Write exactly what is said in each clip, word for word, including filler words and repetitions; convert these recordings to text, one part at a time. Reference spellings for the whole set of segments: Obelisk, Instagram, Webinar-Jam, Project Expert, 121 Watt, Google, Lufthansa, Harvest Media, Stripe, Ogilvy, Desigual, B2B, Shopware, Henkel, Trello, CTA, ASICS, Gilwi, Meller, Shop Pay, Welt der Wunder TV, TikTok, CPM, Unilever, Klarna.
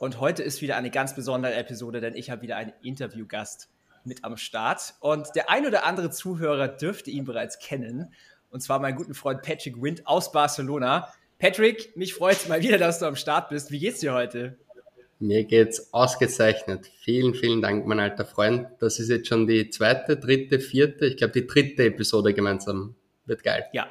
Und heute ist wieder eine ganz besondere Episode, denn ich habe wieder einen Interviewgast mit am Start. Und der ein oder andere Zuhörer dürfte ihn bereits kennen. Und zwar meinen guten Freund Patrick Wind aus Barcelona. Patrick, mich freut es mal wieder, dass du am Start bist. Wie geht's dir heute? Mir geht's ausgezeichnet. Vielen, vielen Dank, mein alter Freund. Das ist jetzt schon die zweite, dritte, vierte, ich glaube die dritte Episode gemeinsam. Wird geil. Ja,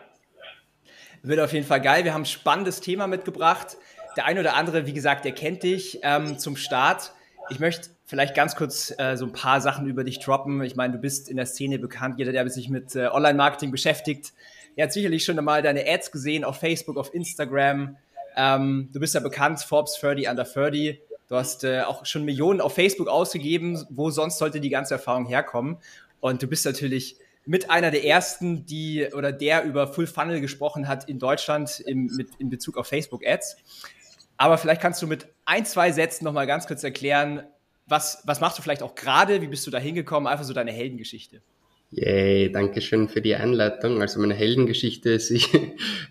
wird auf jeden Fall geil. Wir haben ein spannendes Thema mitgebracht. Der ein oder andere, wie gesagt, der kennt dich ähm, zum Start. Ich möchte vielleicht ganz kurz äh, so ein paar Sachen über dich droppen. Ich meine, du bist in der Szene bekannt. Jeder, der sich mit äh, Online-Marketing beschäftigt, der hat sicherlich schon einmal deine Ads gesehen auf Facebook, auf Instagram. Ähm, du bist ja bekannt, Forbes dreißig Under dreißig. Du hast äh, auch schon Millionen auf Facebook ausgegeben. Wo sonst sollte die ganze Erfahrung herkommen? Und du bist natürlich mit einer der ersten, die oder der über Full Funnel gesprochen hat in Deutschland im, mit, in Bezug auf Facebook-Ads. Aber vielleicht kannst du mit ein, zwei Sätzen nochmal ganz kurz erklären, was, was machst du vielleicht auch gerade, wie bist du da hingekommen, einfach so deine Heldengeschichte. Yay, danke schön für die Einleitung. Also meine Heldengeschichte ist, ich,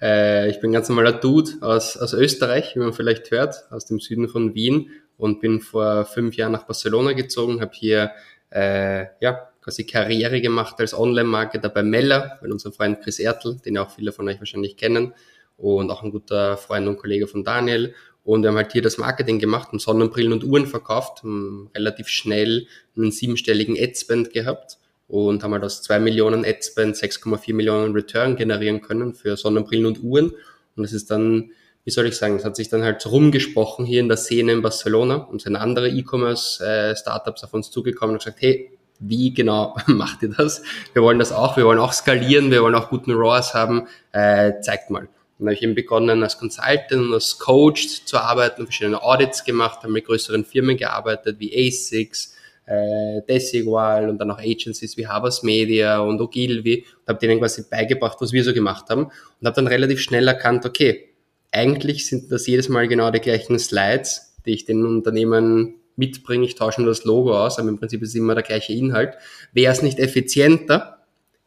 äh, ich bin ganz normaler Dude aus, aus Österreich, wie man vielleicht hört, aus dem Süden von Wien und bin vor fünf Jahren nach Barcelona gezogen, habe hier äh, ja, quasi Karriere gemacht als Online-Marketer bei Meller, bei unserem Freund Chris Ertl, den ja auch viele von euch wahrscheinlich kennen und auch ein guter Freund und Kollege von Daniel. Und wir haben halt hier das Marketing gemacht und Sonnenbrillen und Uhren verkauft, haben relativ schnell einen siebenstelligen Ad-Spend gehabt und haben halt aus zwei Millionen Ad-Spend sechs Komma vier Millionen Return generieren können für Sonnenbrillen und Uhren. Und das ist dann, wie soll ich sagen, das hat sich dann halt so rumgesprochen hier in der Szene in Barcelona und sind andere E-Commerce-Startups auf uns zugekommen und gesagt, hey, wie genau macht ihr das? Wir wollen das auch, wir wollen auch skalieren, wir wollen auch guten R O A S haben, äh, zeigt mal. Dann habe ich eben begonnen, als Consultant und als Coach zu arbeiten, verschiedene Audits gemacht, habe mit größeren Firmen gearbeitet, wie ASICS, äh, Desigual und dann auch Agencies wie Harvest Media und Ogilvy und habe denen quasi beigebracht, was wir so gemacht haben und habe dann relativ schnell erkannt, okay, eigentlich sind das jedes Mal genau die gleichen Slides, die ich den Unternehmen mitbringe, ich tausche nur das Logo aus, aber im Prinzip ist es immer der gleiche Inhalt. Wäre es nicht effizienter,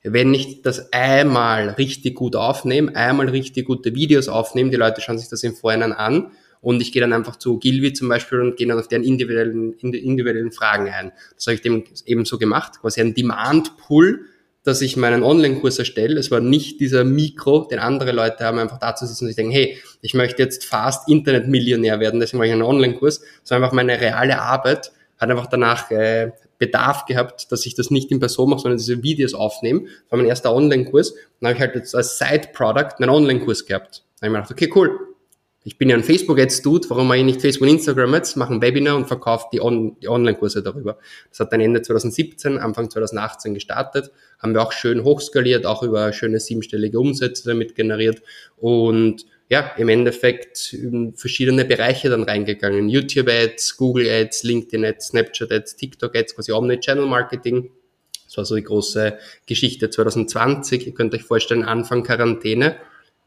wenn ich das einmal richtig gut aufnehme, einmal richtig gute Videos aufnehme, die Leute schauen sich das im Vorhinein an und ich gehe dann einfach zu Gilwi zum Beispiel und gehe dann auf deren individuellen, individuellen Fragen ein. Das habe ich dem eben so gemacht, quasi ein Demand-Pull, dass ich meinen Online-Kurs erstelle. Es war nicht dieser Mikro, den andere Leute haben, einfach dazu sitzen und sich denken, hey, ich möchte jetzt fast Internet-Millionär werden, deswegen mache ich einen Online-Kurs. So einfach meine reale Arbeit hat einfach danach äh, Bedarf gehabt, dass ich das nicht in Person mache, sondern diese Videos aufnehme. Das war mein erster Online-Kurs. Dann habe ich halt jetzt als Side-Product meinen Online-Kurs gehabt. Dann habe ich mir gedacht, okay, cool. Ich bin ja ein Facebook-Ads-Dude. Warum mache ich nicht Facebook und Instagram jetzt? Mache ein Webinar und verkaufe die, On- die Online-Kurse darüber. Das hat dann Ende zwanzig siebzehn, Anfang zwanzig achtzehn gestartet. Haben wir auch schön hochskaliert, auch über schöne siebenstellige Umsätze damit generiert. Und ja, im Endeffekt in verschiedene Bereiche dann reingegangen. YouTube-Ads, Google-Ads, LinkedIn-Ads, Snapchat-Ads, TikTok-Ads, quasi Omnichannel-Marketing. Das war so die große Geschichte zwanzig zwanzig. Ihr könnt euch vorstellen, Anfang Quarantäne.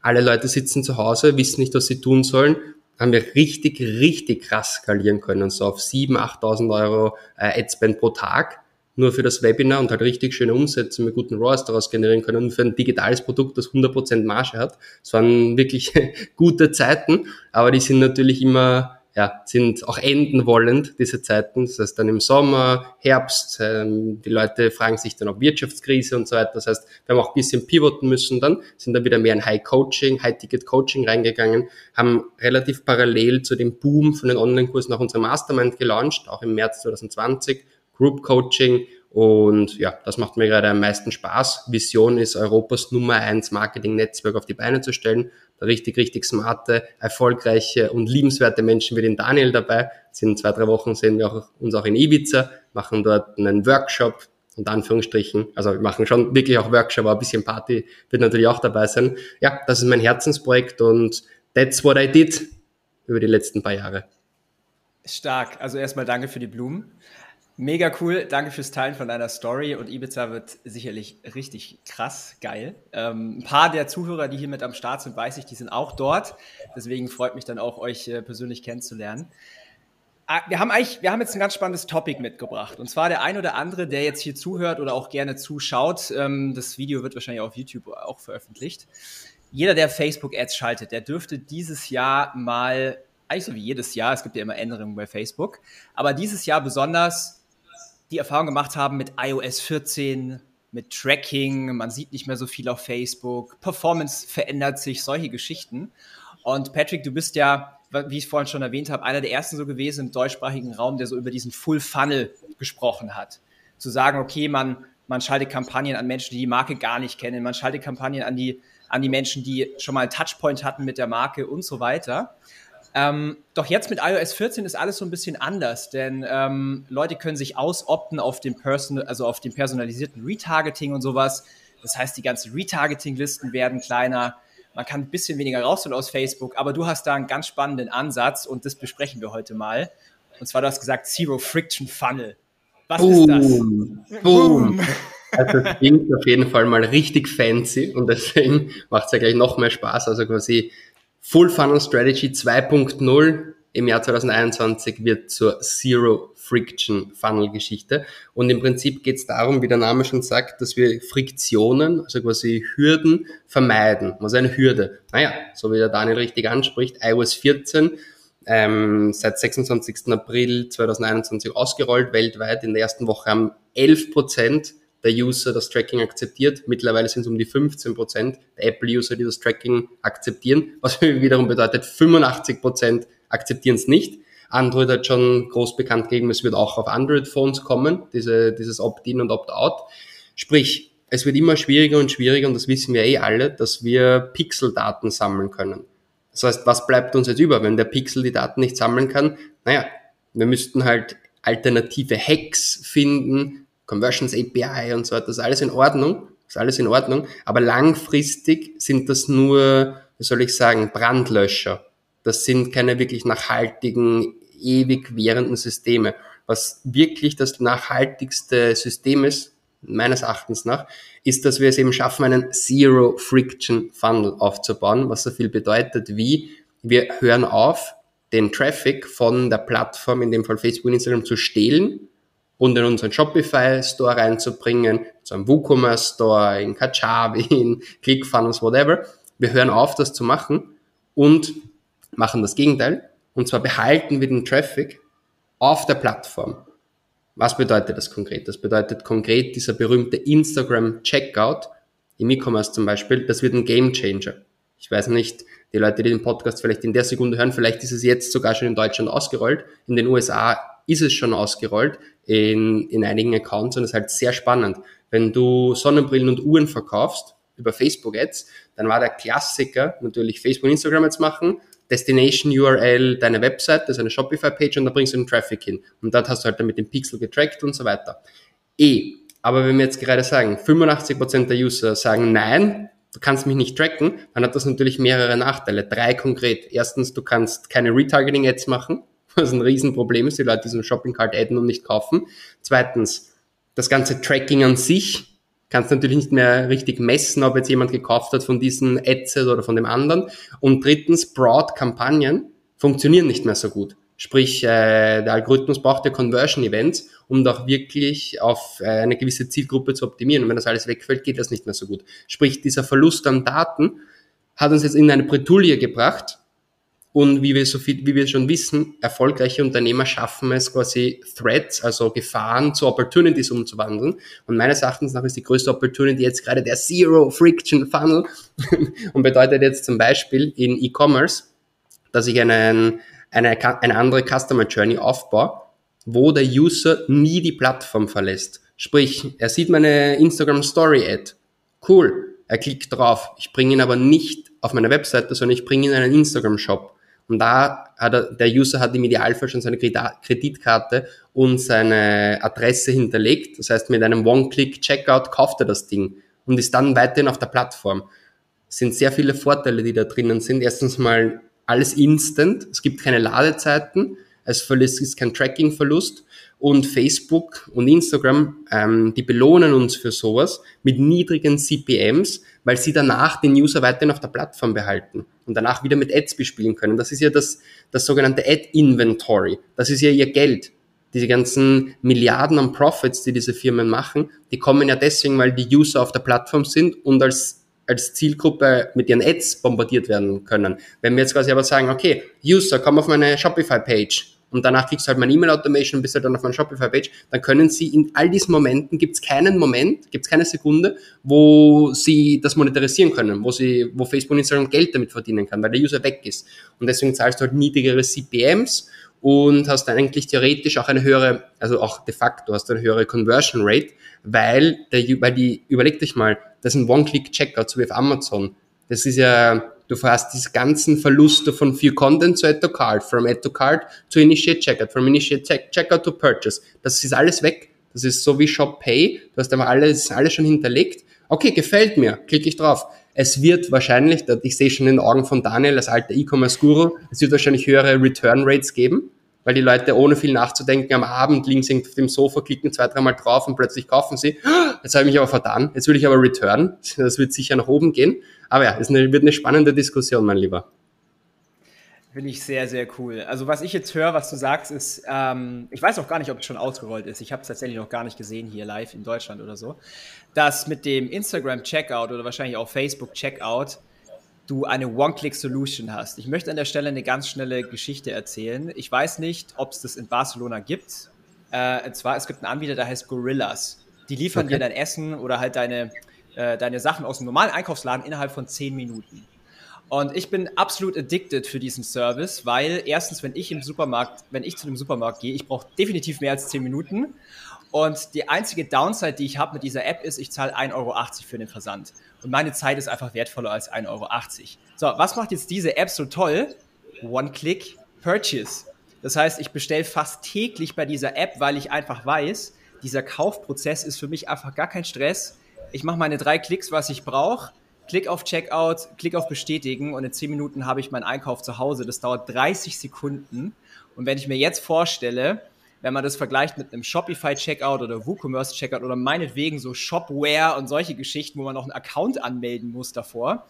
Alle Leute sitzen zu Hause, wissen nicht, was sie tun sollen. Haben wir richtig, richtig krass skalieren können. So auf siebentausend, achttausend Euro Adspend pro Tag. Nur für das Webinar und halt richtig schöne Umsätze mit guten R O A S daraus generieren können und für ein digitales Produkt, das hundert Prozent Marge hat. Es waren wirklich gute Zeiten, aber die sind natürlich immer, ja, sind auch enden wollend, diese Zeiten. Das heißt dann im Sommer, Herbst, ähm, die Leute fragen sich dann auch Wirtschaftskrise und so weiter. Das heißt, wir haben auch ein bisschen pivoten müssen dann, sind dann wieder mehr in High-Coaching, High-Ticket-Coaching reingegangen, haben relativ parallel zu dem Boom von den Online-Kursen auch unser Mastermind gelauncht, auch im März zwanzig zwanzig. Group-Coaching und ja, das macht mir gerade am meisten Spaß. Vision ist, Europas Nummer eins Marketing-Netzwerk auf die Beine zu stellen. Da richtig, richtig smarte, erfolgreiche und liebenswerte Menschen wie den Daniel dabei. In zwei, drei Wochen sehen wir auch, uns auch in Ibiza, machen dort einen Workshop, unter Anführungsstrichen. Also wir machen schon wirklich auch Workshop, aber ein bisschen Party wird natürlich auch dabei sein. Ja, das ist mein Herzensprojekt und that's what I did über die letzten paar Jahre. Stark, also erstmal danke für die Blumen. Mega cool, danke fürs Teilen von deiner Story und Ibiza wird sicherlich richtig krass geil. Ähm, ein paar der Zuhörer, die hier mit am Start sind, weiß ich, die sind auch dort. Deswegen freut mich dann auch, euch äh, persönlich kennenzulernen. Ah, wir haben eigentlich, wir haben jetzt ein ganz spannendes Topic mitgebracht. Und zwar der ein oder andere, der jetzt hier zuhört oder auch gerne zuschaut. Ähm, das Video wird wahrscheinlich auf YouTube auch veröffentlicht. Jeder, der Facebook-Ads schaltet, der dürfte dieses Jahr mal, eigentlich so wie jedes Jahr, es gibt ja immer Änderungen bei Facebook, aber dieses Jahr besonders die Erfahrung gemacht haben mit i O S vierzehn, mit Tracking, man sieht nicht mehr so viel auf Facebook, Performance verändert sich, solche Geschichten. Und Patrick, du bist ja, wie ich vorhin schon erwähnt habe, einer der ersten so gewesen im deutschsprachigen Raum, der so über diesen Full Funnel gesprochen hat. Zu sagen, okay, man, man schaltet Kampagnen an Menschen, die die Marke gar nicht kennen, man schaltet Kampagnen an die, an die Menschen, die schon mal einen Touchpoint hatten mit der Marke und so weiter. Ähm, doch jetzt mit i O S vierzehn ist alles so ein bisschen anders, denn ähm, Leute können sich ausopten auf den Personal, also auf den personalisierten Retargeting und sowas. Das heißt, die ganzen Retargeting-Listen werden kleiner. Man kann ein bisschen weniger rausholen aus Facebook, aber du hast da einen ganz spannenden Ansatz und das besprechen wir heute mal. Und zwar, du hast gesagt, Zero Friction Funnel. Was Boom. ist das? Boom! Also das klingt auf jeden Fall mal richtig fancy und deswegen macht es ja gleich noch mehr Spaß. Also quasi Full Funnel Strategy zwei Punkt null im Jahr zwanzig einundzwanzig wird zur Zero-Friction-Funnel-Geschichte. Und im Prinzip geht es darum, wie der Name schon sagt, dass wir Friktionen, also quasi Hürden, vermeiden. Was ist eine Hürde? Naja, so wie der Daniel richtig anspricht, i O S vierzehn, ähm, seit sechsundzwanzigsten April zweitausendeinundzwanzig ausgerollt weltweit. In der ersten Woche haben elf Prozent der User das Tracking akzeptiert. Mittlerweile sind es um die fünfzehn Prozent der Apple-User, die das Tracking akzeptieren, was wiederum bedeutet, fünfundachtzig Prozent akzeptieren es nicht. Android hat schon groß bekannt gegeben, es wird auch auf Android-Phones kommen, diese, dieses Opt-in und Opt-out. Sprich, es wird immer schwieriger und schwieriger, und das wissen wir eh alle, dass wir Pixel-Daten sammeln können. Das heißt, was bleibt uns jetzt über, wenn der Pixel die Daten nicht sammeln kann? Naja, wir müssten halt alternative Hacks finden, Conversions A P I und so, das ist alles in Ordnung, das ist alles in Ordnung, aber langfristig sind das nur, wie soll ich sagen, Brandlöscher. Das sind keine wirklich nachhaltigen, ewig währenden Systeme. Was wirklich das nachhaltigste System ist, meines Erachtens nach, ist, dass wir es eben schaffen, einen Zero-Friction-Funnel aufzubauen, was so viel bedeutet wie, wir hören auf, den Traffic von der Plattform, in dem Fall Facebook und Instagram, zu stehlen und in unseren Shopify-Store reinzubringen, zu einem WooCommerce-Store, in Kajabi, in Clickfunnels, whatever. Wir hören auf, das zu machen und machen das Gegenteil. Und zwar behalten wir den Traffic auf der Plattform. Was bedeutet das konkret? Das bedeutet konkret dieser berühmte Instagram-Checkout im E-Commerce zum Beispiel, das wird ein Game-Changer. Ich weiß nicht, die Leute, die den Podcast vielleicht in der Sekunde hören, vielleicht ist es jetzt sogar schon in Deutschland ausgerollt, in den U S A ist es schon ausgerollt in, in einigen Accounts, und das ist halt sehr spannend. Wenn du Sonnenbrillen und Uhren verkaufst über Facebook-Ads, dann war der Klassiker natürlich Facebook und Instagram jetzt machen, Destination-U R L, deine Website, das ist eine Shopify-Page, und da bringst du den Traffic hin. Und dort hast du halt dann mit dem Pixel getrackt und so weiter. Eh, aber wenn wir jetzt gerade sagen, fünfundachtzig Prozent der User sagen, nein, du kannst mich nicht tracken, dann hat das natürlich mehrere Nachteile. Drei konkret. Erstens, du kannst keine Retargeting-Ads machen, was ein Riesenproblem ist, die Leute, die so einen Shopping-Cart adden und nicht kaufen. Zweitens, das ganze Tracking an sich kannst du natürlich nicht mehr richtig messen, ob jetzt jemand gekauft hat von diesem Adset oder von dem anderen. Und drittens, Broad-Kampagnen funktionieren nicht mehr so gut. Sprich, äh, der Algorithmus braucht ja Conversion-Events, um doch wirklich auf äh, eine gewisse Zielgruppe zu optimieren. Und wenn das alles wegfällt, geht das nicht mehr so gut. Sprich, dieser Verlust an Daten hat uns jetzt in eine Bredouille gebracht. Und wie wir so viel, wie wir schon wissen, erfolgreiche Unternehmer schaffen es quasi Threats, also Gefahren zu Opportunities umzuwandeln. Und meines Erachtens nach ist die größte Opportunity jetzt gerade der Zero Friction Funnel und bedeutet jetzt zum Beispiel in E-Commerce, dass ich einen, eine, eine andere Customer Journey aufbaue, wo der User nie die Plattform verlässt. Sprich, er sieht meine Instagram Story Ad. Cool. Er klickt drauf. Ich bringe ihn aber nicht auf meine Webseite, sondern ich bringe ihn in einen Instagram Shop. Und da hat er, der User hat im Idealfall schon seine Kreditkarte und seine Adresse hinterlegt. Das heißt, mit einem One-Click-Checkout kauft er das Ding und ist dann weiterhin auf der Plattform. Es sind sehr viele Vorteile, die da drinnen sind. Erstens mal alles instant. Es gibt keine Ladezeiten. Es ist kein Tracking-Verlust. und Facebook und Instagram, ähm, die belohnen uns für sowas mit niedrigen C P Ms, weil sie danach den User weiterhin auf der Plattform behalten und danach wieder mit Ads bespielen können. Das ist ja das, das sogenannte Ad-Inventory. Das ist ja ihr Geld. Diese ganzen Milliarden an Profits, die diese Firmen machen, die kommen ja deswegen, weil die User auf der Plattform sind und als als Zielgruppe mit ihren Ads bombardiert werden können. Wenn wir jetzt quasi aber sagen, okay, User, komm auf meine Shopify-Page und danach kriegst du halt meine E-Mail-Automation und bist halt dann auf meine Shopify-Page, dann können sie in all diesen Momenten, gibt es keinen Moment, gibt es keine Sekunde, wo sie das monetarisieren können, wo sie, wo Facebook und Instagram Geld damit verdienen kann, weil der User weg ist. Und deswegen zahlst du halt niedrigere C P Ms und hast dann eigentlich theoretisch auch eine höhere, also auch de facto hast du eine höhere Conversion Rate, weil, der, weil die, überleg dich mal, das ist ein One-Click-Checkout, so wie auf Amazon. Das ist ja, du hast diese ganzen Verluste von View Content zu Add to Cart, from Add to Cart zu Initiate Checkout, from Initiate Checkout to Purchase. Das ist alles weg. Das ist so wie Shop Pay. Du hast einfach alles, alles schon hinterlegt. Okay, gefällt mir, klicke ich drauf. Es wird wahrscheinlich, ich sehe schon in den Augen von Daniel, als alter E-Commerce-Guru, es wird wahrscheinlich höhere Return-Rates geben, weil die Leute ohne viel nachzudenken am Abend links auf dem Sofa klicken zwei, dreimal drauf und plötzlich kaufen sie. Jetzt habe ich mich aber vertan, jetzt will ich aber return. Das wird sicher nach oben gehen. Aber ja, es wird eine spannende Diskussion, mein Lieber. Finde ich sehr, sehr cool. Also was ich jetzt höre, was du sagst, ist, ähm, ich weiß auch gar nicht, ob es schon ausgerollt ist. Ich habe es tatsächlich noch gar nicht gesehen hier live in Deutschland oder so, dass mit dem Instagram-Checkout oder wahrscheinlich auch Facebook-Checkout du eine One-Click-Solution hast. Ich möchte an der Stelle eine ganz schnelle Geschichte erzählen. Ich weiß nicht, ob es das in Barcelona gibt. Äh, und zwar, es gibt einen Anbieter, der heißt Gorillas. Die liefern okay. dir dein Essen oder halt deine, äh, deine Sachen aus dem normalen Einkaufsladen innerhalb von zehn Minuten. Und ich bin absolut addicted für diesen Service, weil erstens, wenn ich im Supermarkt, wenn ich zu dem Supermarkt gehe, ich brauche definitiv mehr als zehn Minuten. Und die einzige Downside, die ich habe mit dieser App, ist, ich zahle ein Euro achtzig für den Versand. Und meine Zeit ist einfach wertvoller als ein Euro achtzig. So, was macht jetzt diese App so toll? One-Click-Purchase. Das heißt, ich bestelle fast täglich bei dieser App, weil ich einfach weiß, dieser Kaufprozess ist für mich einfach gar kein Stress. Ich mache meine drei Klicks, was ich brauche, Klick auf Checkout, Klick auf Bestätigen und in zehn Minuten habe ich meinen Einkauf zu Hause. Das dauert dreißig Sekunden. Und wenn ich mir jetzt vorstelle, wenn man das vergleicht mit einem Shopify-Checkout oder WooCommerce-Checkout oder meinetwegen so Shopware und solche Geschichten, wo man noch einen Account anmelden muss davor,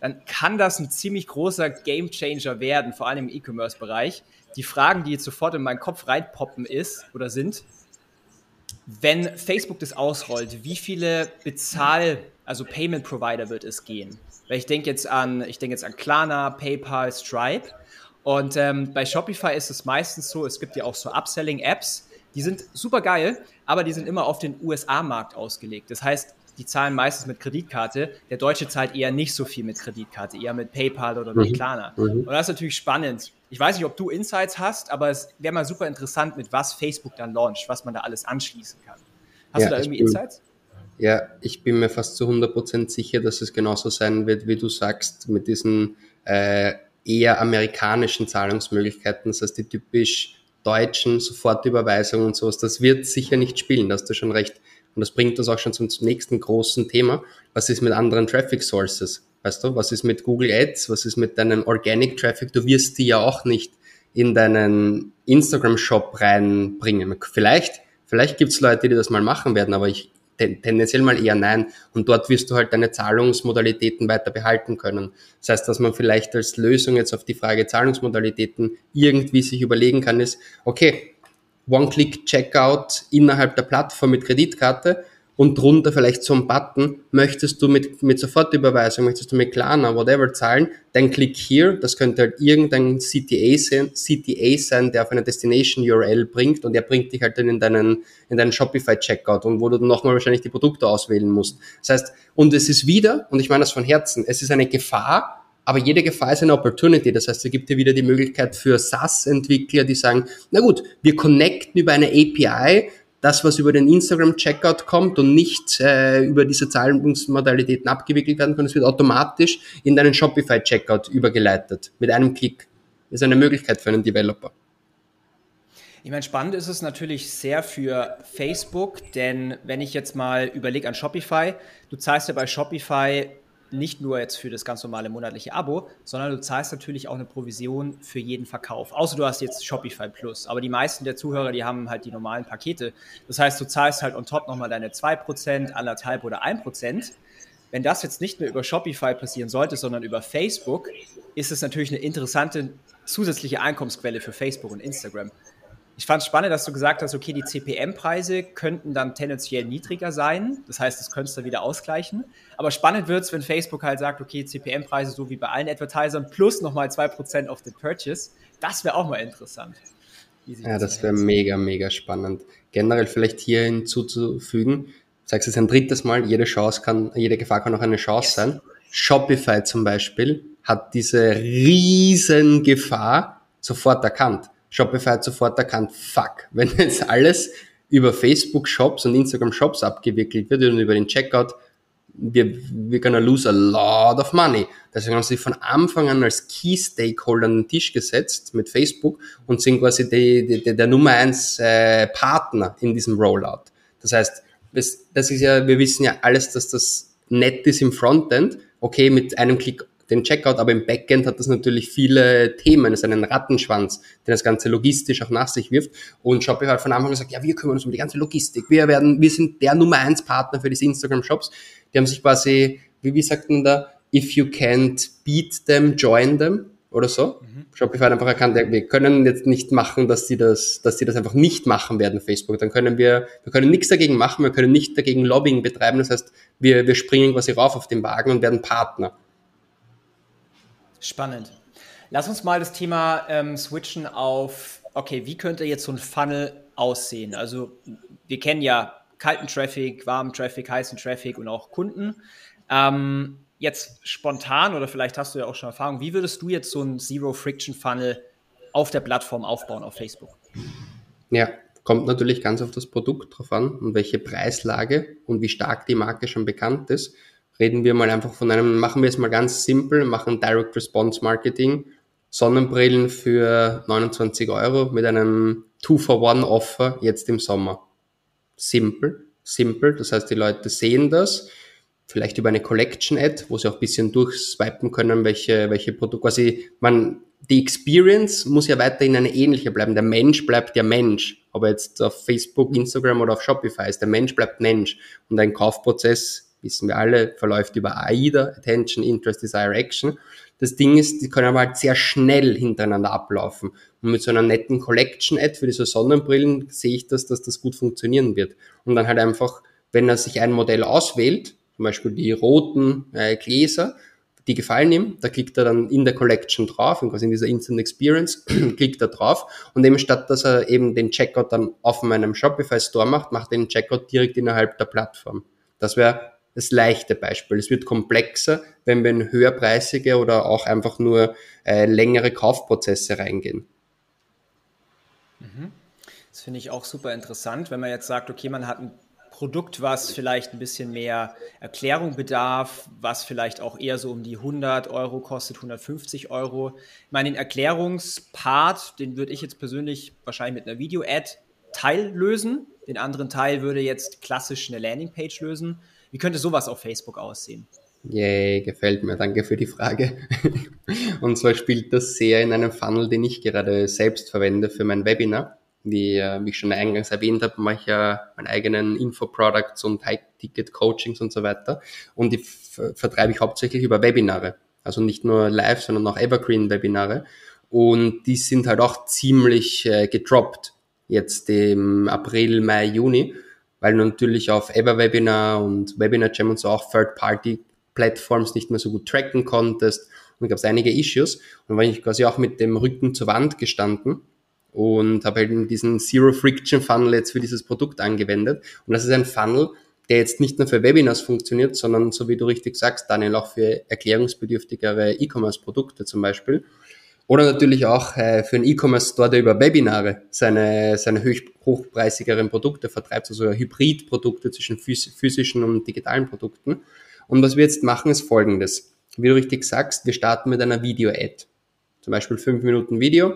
dann kann das ein ziemlich großer Gamechanger werden, vor allem im E-Commerce-Bereich. Die Fragen, die jetzt sofort in meinen Kopf reinpoppen ist oder sind, wenn Facebook das ausrollt, wie viele Bezahl-, also Payment-Provider wird es gehen? Weil ich denke jetzt an, ich denke jetzt an Klarna, PayPal, Stripe. Und ähm, bei Shopify ist es meistens so, es gibt ja auch so Upselling-Apps, die sind super geil, aber die sind immer auf den U S A-Markt ausgelegt. Das heißt, die zahlen meistens mit Kreditkarte, der Deutsche zahlt eher nicht so viel mit Kreditkarte, eher mit PayPal oder mit mhm. Klarna. Mhm. Und das ist natürlich spannend. Ich weiß nicht, ob du Insights hast, aber es wäre mal super interessant, mit was Facebook dann launcht, was man da alles anschließen kann. Hast ja, du da irgendwie bin, Insights? Ja, ich bin mir fast zu hundert Prozent sicher, dass es genauso sein wird, wie du sagst, mit diesen äh, eher amerikanischen Zahlungsmöglichkeiten, das heißt die typisch deutschen Sofortüberweisungen und sowas, das wird sicher nicht spielen, da hast du schon recht. Und das bringt uns auch schon zum nächsten großen Thema. Was ist mit anderen Traffic Sources? Weißt du, was ist mit Google Ads? Was ist mit deinem Organic Traffic? Du wirst die ja auch nicht in deinen Instagram-Shop reinbringen. Vielleicht, vielleicht gibt's Leute, die das mal machen werden, aber ich Ten, tendenziell mal eher nein. Und dort wirst du halt deine Zahlungsmodalitäten weiter behalten können. Das heißt, dass man vielleicht als Lösung jetzt auf die Frage Zahlungsmodalitäten irgendwie sich überlegen kann, ist, okay, One-Click-Checkout innerhalb der Plattform mit Kreditkarte und drunter vielleicht so ein Button, möchtest du mit, mit Sofortüberweisung, möchtest du mit Klarna, whatever zahlen, dann klick hier, das könnte halt irgendein C T A sein, C T A sein, der auf eine Destination-U R L bringt und der bringt dich halt dann in deinen, in deinen Shopify-Checkout und wo du dann nochmal wahrscheinlich die Produkte auswählen musst. Das heißt, und es ist wieder, und ich meine das von Herzen, es ist eine Gefahr, aber jede Gefahr ist eine Opportunity. Das heißt, es gibt ja wieder die Möglichkeit für SaaS-Entwickler, die sagen, na gut, wir connecten über eine A P I, das, was über den Instagram-Checkout kommt und nicht äh, über diese Zahlungsmodalitäten abgewickelt werden kann, es wird automatisch in deinen Shopify-Checkout übergeleitet, mit einem Klick. Das ist eine Möglichkeit für einen Developer. Ich meine, spannend ist es natürlich sehr für Facebook, denn wenn ich jetzt mal überlege an Shopify, du zahlst ja bei Shopify nicht nur jetzt für das ganz normale monatliche Abo, sondern du zahlst natürlich auch eine Provision für jeden Verkauf. Außer du hast jetzt Shopify Plus. Aber die meisten der Zuhörer, die haben halt die normalen Pakete. Das heißt, du zahlst halt on top nochmal deine zwei Prozent, eins Komma fünf Prozent oder ein Prozent. Wenn das jetzt nicht mehr über Shopify passieren sollte, sondern über Facebook, ist es natürlich eine interessante zusätzliche Einkommensquelle für Facebook und Instagram. Ich fand es spannend, dass du gesagt hast, okay, die C P M-Preise könnten dann tendenziell niedriger sein. Das heißt, das könntest du wieder ausgleichen. Aber spannend wird es, wenn Facebook halt sagt, okay, C P M-Preise so wie bei allen Advertisern plus nochmal zwei Prozent auf den Purchase. Das wäre auch mal interessant. Ja, das wäre mega, mega spannend. Generell vielleicht hier hinzuzufügen, ich sage es ein drittes Mal, jede Chance kann, jede Gefahr kann auch eine Chance sein. Shopify zum Beispiel hat diese riesen Gefahr sofort erkannt. Shopify hat sofort erkannt, fuck, wenn jetzt alles über Facebook-Shops und Instagram-Shops abgewickelt wird und über den Checkout, wir, we're gonna lose a lot of money. Deswegen haben sie von Anfang an als Key-Stakeholder an den Tisch gesetzt mit Facebook und sind quasi die, die, die, der Nummer eins äh, Partner in diesem Rollout. Das heißt, das, das ist ja, wir wissen ja alles, dass das nett ist im Frontend. Okay, mit einem Klick den Checkout, aber im Backend hat das natürlich viele Themen, das ist ein Rattenschwanz, der das Ganze logistisch auch nach sich wirft, und Shopify hat von Anfang an gesagt, ja, wir kümmern uns um die ganze Logistik, wir werden, wir sind der Nummer eins Partner für diese Instagram-Shops, die haben sich quasi, wie wir sagten da, if you can't beat them, join them, oder so. Mhm. Shopify hat einfach erkannt, wir können jetzt nicht machen, dass die das, dass die das einfach nicht machen werden, Facebook, dann können wir, wir können nichts dagegen machen, wir können nicht dagegen Lobbying betreiben, das heißt, wir, wir springen quasi rauf auf den Wagen und werden Partner. Spannend. Lass uns mal das Thema ähm, switchen auf, okay, wie könnte jetzt so ein Funnel aussehen? Also wir kennen ja kalten Traffic, warmen Traffic, heißen Traffic und auch Kunden. Ähm, jetzt spontan, oder vielleicht hast du ja auch schon Erfahrung, wie würdest du jetzt so ein Zero-Friction-Funnel auf der Plattform aufbauen, auf Facebook? Ja, kommt natürlich ganz auf das Produkt drauf an und welche Preislage und wie stark die Marke schon bekannt ist. Reden wir mal einfach von einem, machen wir es mal ganz simpel, machen Direct Response Marketing, Sonnenbrillen für neunundzwanzig Euro mit einem two for one Offer jetzt im Sommer. Simpel, simpel, das heißt, die Leute sehen das, vielleicht über eine Collection Ad, wo sie auch ein bisschen durchswipen können, welche, welche Produkte, quasi, man, die Experience muss ja weiterhin eine ähnliche bleiben, der Mensch bleibt der Mensch, ob er jetzt auf Facebook, Instagram oder auf Shopify ist, der Mensch bleibt Mensch, und ein Kaufprozess, wissen wir alle, verläuft über AIDA, Attention, Interest, Desire, Action. Das Ding ist, die können aber halt sehr schnell hintereinander ablaufen. Und mit so einer netten Collection-Ad für diese Sonnenbrillen sehe ich das, dass das gut funktionieren wird. Und dann halt einfach, wenn er sich ein Modell auswählt, zum Beispiel die roten äh, Gläser, die gefallen ihm, da klickt er dann in der Collection drauf, quasi in dieser Instant Experience, klickt er drauf, und eben statt, dass er eben den Checkout dann auf meinem Shopify-Store macht, macht er den Checkout direkt innerhalb der Plattform. Das wäre das leichte Beispiel. Es wird komplexer, wenn wir in höherpreisige oder auch einfach nur äh, längere Kaufprozesse reingehen. Das finde ich auch super interessant, wenn man jetzt sagt, okay, man hat ein Produkt, was vielleicht ein bisschen mehr Erklärung bedarf, was vielleicht auch eher so um die hundert Euro kostet, hundertfünfzig Euro. Ich meine, den Erklärungspart, den würde ich jetzt persönlich wahrscheinlich mit einer Video-Ad teillösen. Den anderen Teil würde jetzt klassisch eine Landingpage lösen. Wie könnte sowas auf Facebook aussehen? Yay, gefällt mir. Danke für die Frage. Und zwar spielt das sehr in einem Funnel, den ich gerade selbst verwende für mein Webinar. Wie, wie ich schon eingangs erwähnt habe, mache ich ja meine eigenen Info-Products und High-Ticket-Coachings und so weiter. Und die f- vertreibe ich hauptsächlich über Webinare. Also nicht nur live, sondern auch Evergreen-Webinare. Und die sind halt auch ziemlich äh, gedroppt jetzt im April, Mai, Juni, weil natürlich auf EverWebinar und Webinar-Jam und so auch Third-Party-Plattforms nicht mehr so gut tracken konntest, und da gab es einige Issues, und war ich quasi auch mit dem Rücken zur Wand gestanden und habe eben diesen Zero-Friction-Funnel jetzt für dieses Produkt angewendet, und das ist ein Funnel, der jetzt nicht nur für Webinars funktioniert, sondern, so wie du richtig sagst, Daniel, auch für erklärungsbedürftigere E-Commerce-Produkte zum Beispiel. Oder natürlich auch äh, für einen E-Commerce-Store, der über Webinare seine seine hochpreisigeren Produkte vertreibt, also Hybridprodukte zwischen phys- physischen und digitalen Produkten. Und was wir jetzt machen, ist Folgendes. Wie du richtig sagst, wir starten mit einer Video-Ad. Zum Beispiel fünf Minuten Video,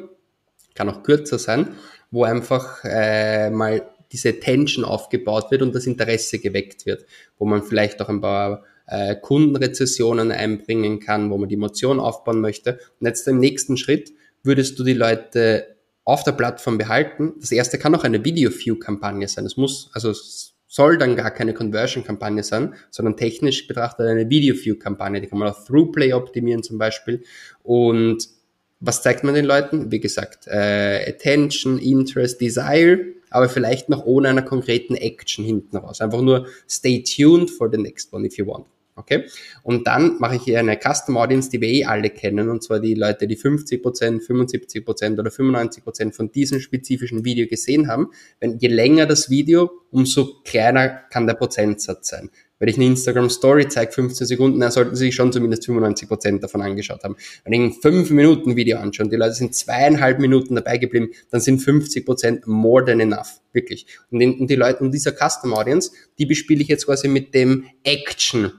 kann auch kürzer sein, wo einfach äh, mal diese Attention aufgebaut wird und das Interesse geweckt wird, wo man vielleicht auch ein paar äh, Kundenrezessionen einbringen kann, wo man die Emotion aufbauen möchte. Und jetzt im nächsten Schritt würdest du die Leute auf der Plattform behalten. Das erste kann auch eine Video-View-Kampagne sein. Es muss, also es soll dann gar keine Conversion-Kampagne sein, sondern technisch betrachtet eine Video-View-Kampagne. Die kann man auf Throughplay optimieren zum Beispiel. Und was zeigt man den Leuten? Wie gesagt, äh, Attention, Interest, Desire, aber vielleicht noch ohne einer konkreten Action hinten raus. Einfach nur stay tuned for the next one if you want. Okay? Und dann mache ich hier eine Custom Audience, die wir eh alle kennen, und zwar die Leute, die fünfzig Prozent, fünfundsiebzig Prozent oder fünfundneunzig Prozent von diesem spezifischen Video gesehen haben. Wenn je länger das Video, umso kleiner kann der Prozentsatz sein. Wenn ich eine Instagram-Story zeige, fünfzehn Sekunden, dann sollten sie sich schon zumindest fünfundneunzig Prozent davon angeschaut haben. Wenn ich ein fünf Minuten Video anschaue und die Leute sind zweieinhalb Minuten dabei geblieben, dann sind fünfzig Prozent more than enough, wirklich. Und, den, und die Leute und dieser Custom Audience, die bespiele ich jetzt quasi mit dem Action-Message.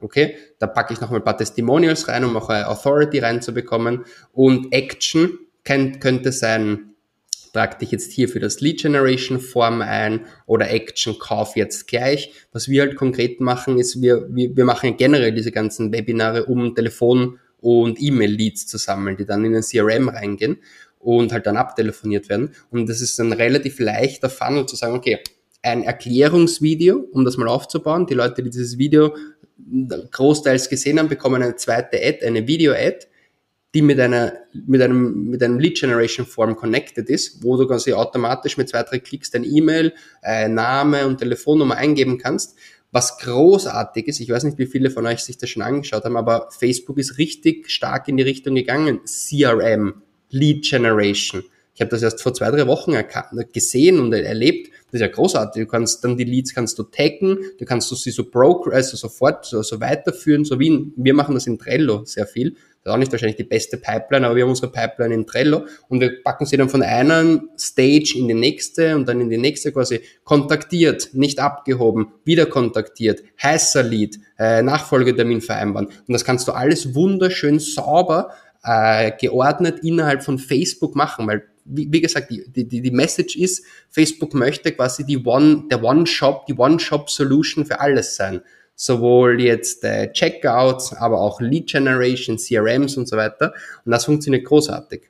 Okay, da packe ich nochmal ein paar Testimonials rein, um auch eine Authority reinzubekommen. Und Action kann, könnte sein... Trag dich jetzt hier für das Lead-Generation-Form ein oder Action, kauf jetzt gleich. Was wir halt konkret machen, ist, wir wir, wir machen generell diese ganzen Webinare, um Telefon- und E-Mail-Leads zu sammeln, die dann in den C R M reingehen und halt dann abtelefoniert werden. Und das ist ein relativ leichter Funnel zu sagen, okay, ein Erklärungsvideo, um das mal aufzubauen. Die Leute, die dieses Video großteils gesehen haben, bekommen eine zweite Ad, eine Video-Ad, die mit einer, mit einem, mit einem Lead-Generation-Form connected ist, wo du quasi automatisch mit zwei, drei Klicks dein E-Mail, äh, Name und Telefonnummer eingeben kannst. Was großartig ist, ich weiß nicht, wie viele von euch sich das schon angeschaut haben, aber Facebook ist richtig stark in die Richtung gegangen. C R M, Lead-Generation. Ich habe das erst vor zwei, drei Wochen erkan- gesehen und erlebt. Das ist ja großartig. Du kannst dann die Leads kannst du taggen, du kannst du sie so broker, also sofort so, so weiterführen, so wie in, wir machen das in Trello sehr viel. Das ist auch nicht wahrscheinlich die beste Pipeline, aber wir haben unsere Pipeline in Trello und wir packen sie dann von einer Stage in die nächste und dann in die nächste quasi kontaktiert, nicht abgehoben, wieder kontaktiert, heißer Lead, äh, Nachfolgetermin vereinbaren. Und das kannst du alles wunderschön sauber äh, geordnet innerhalb von Facebook machen, weil Wie, wie gesagt, die, die, die Message ist, Facebook möchte quasi die One, der One-Shop, die One-Shop-Solution für alles sein. Sowohl jetzt äh, Checkouts, aber auch Lead-Generation, C R Ms und so weiter. Und das funktioniert großartig.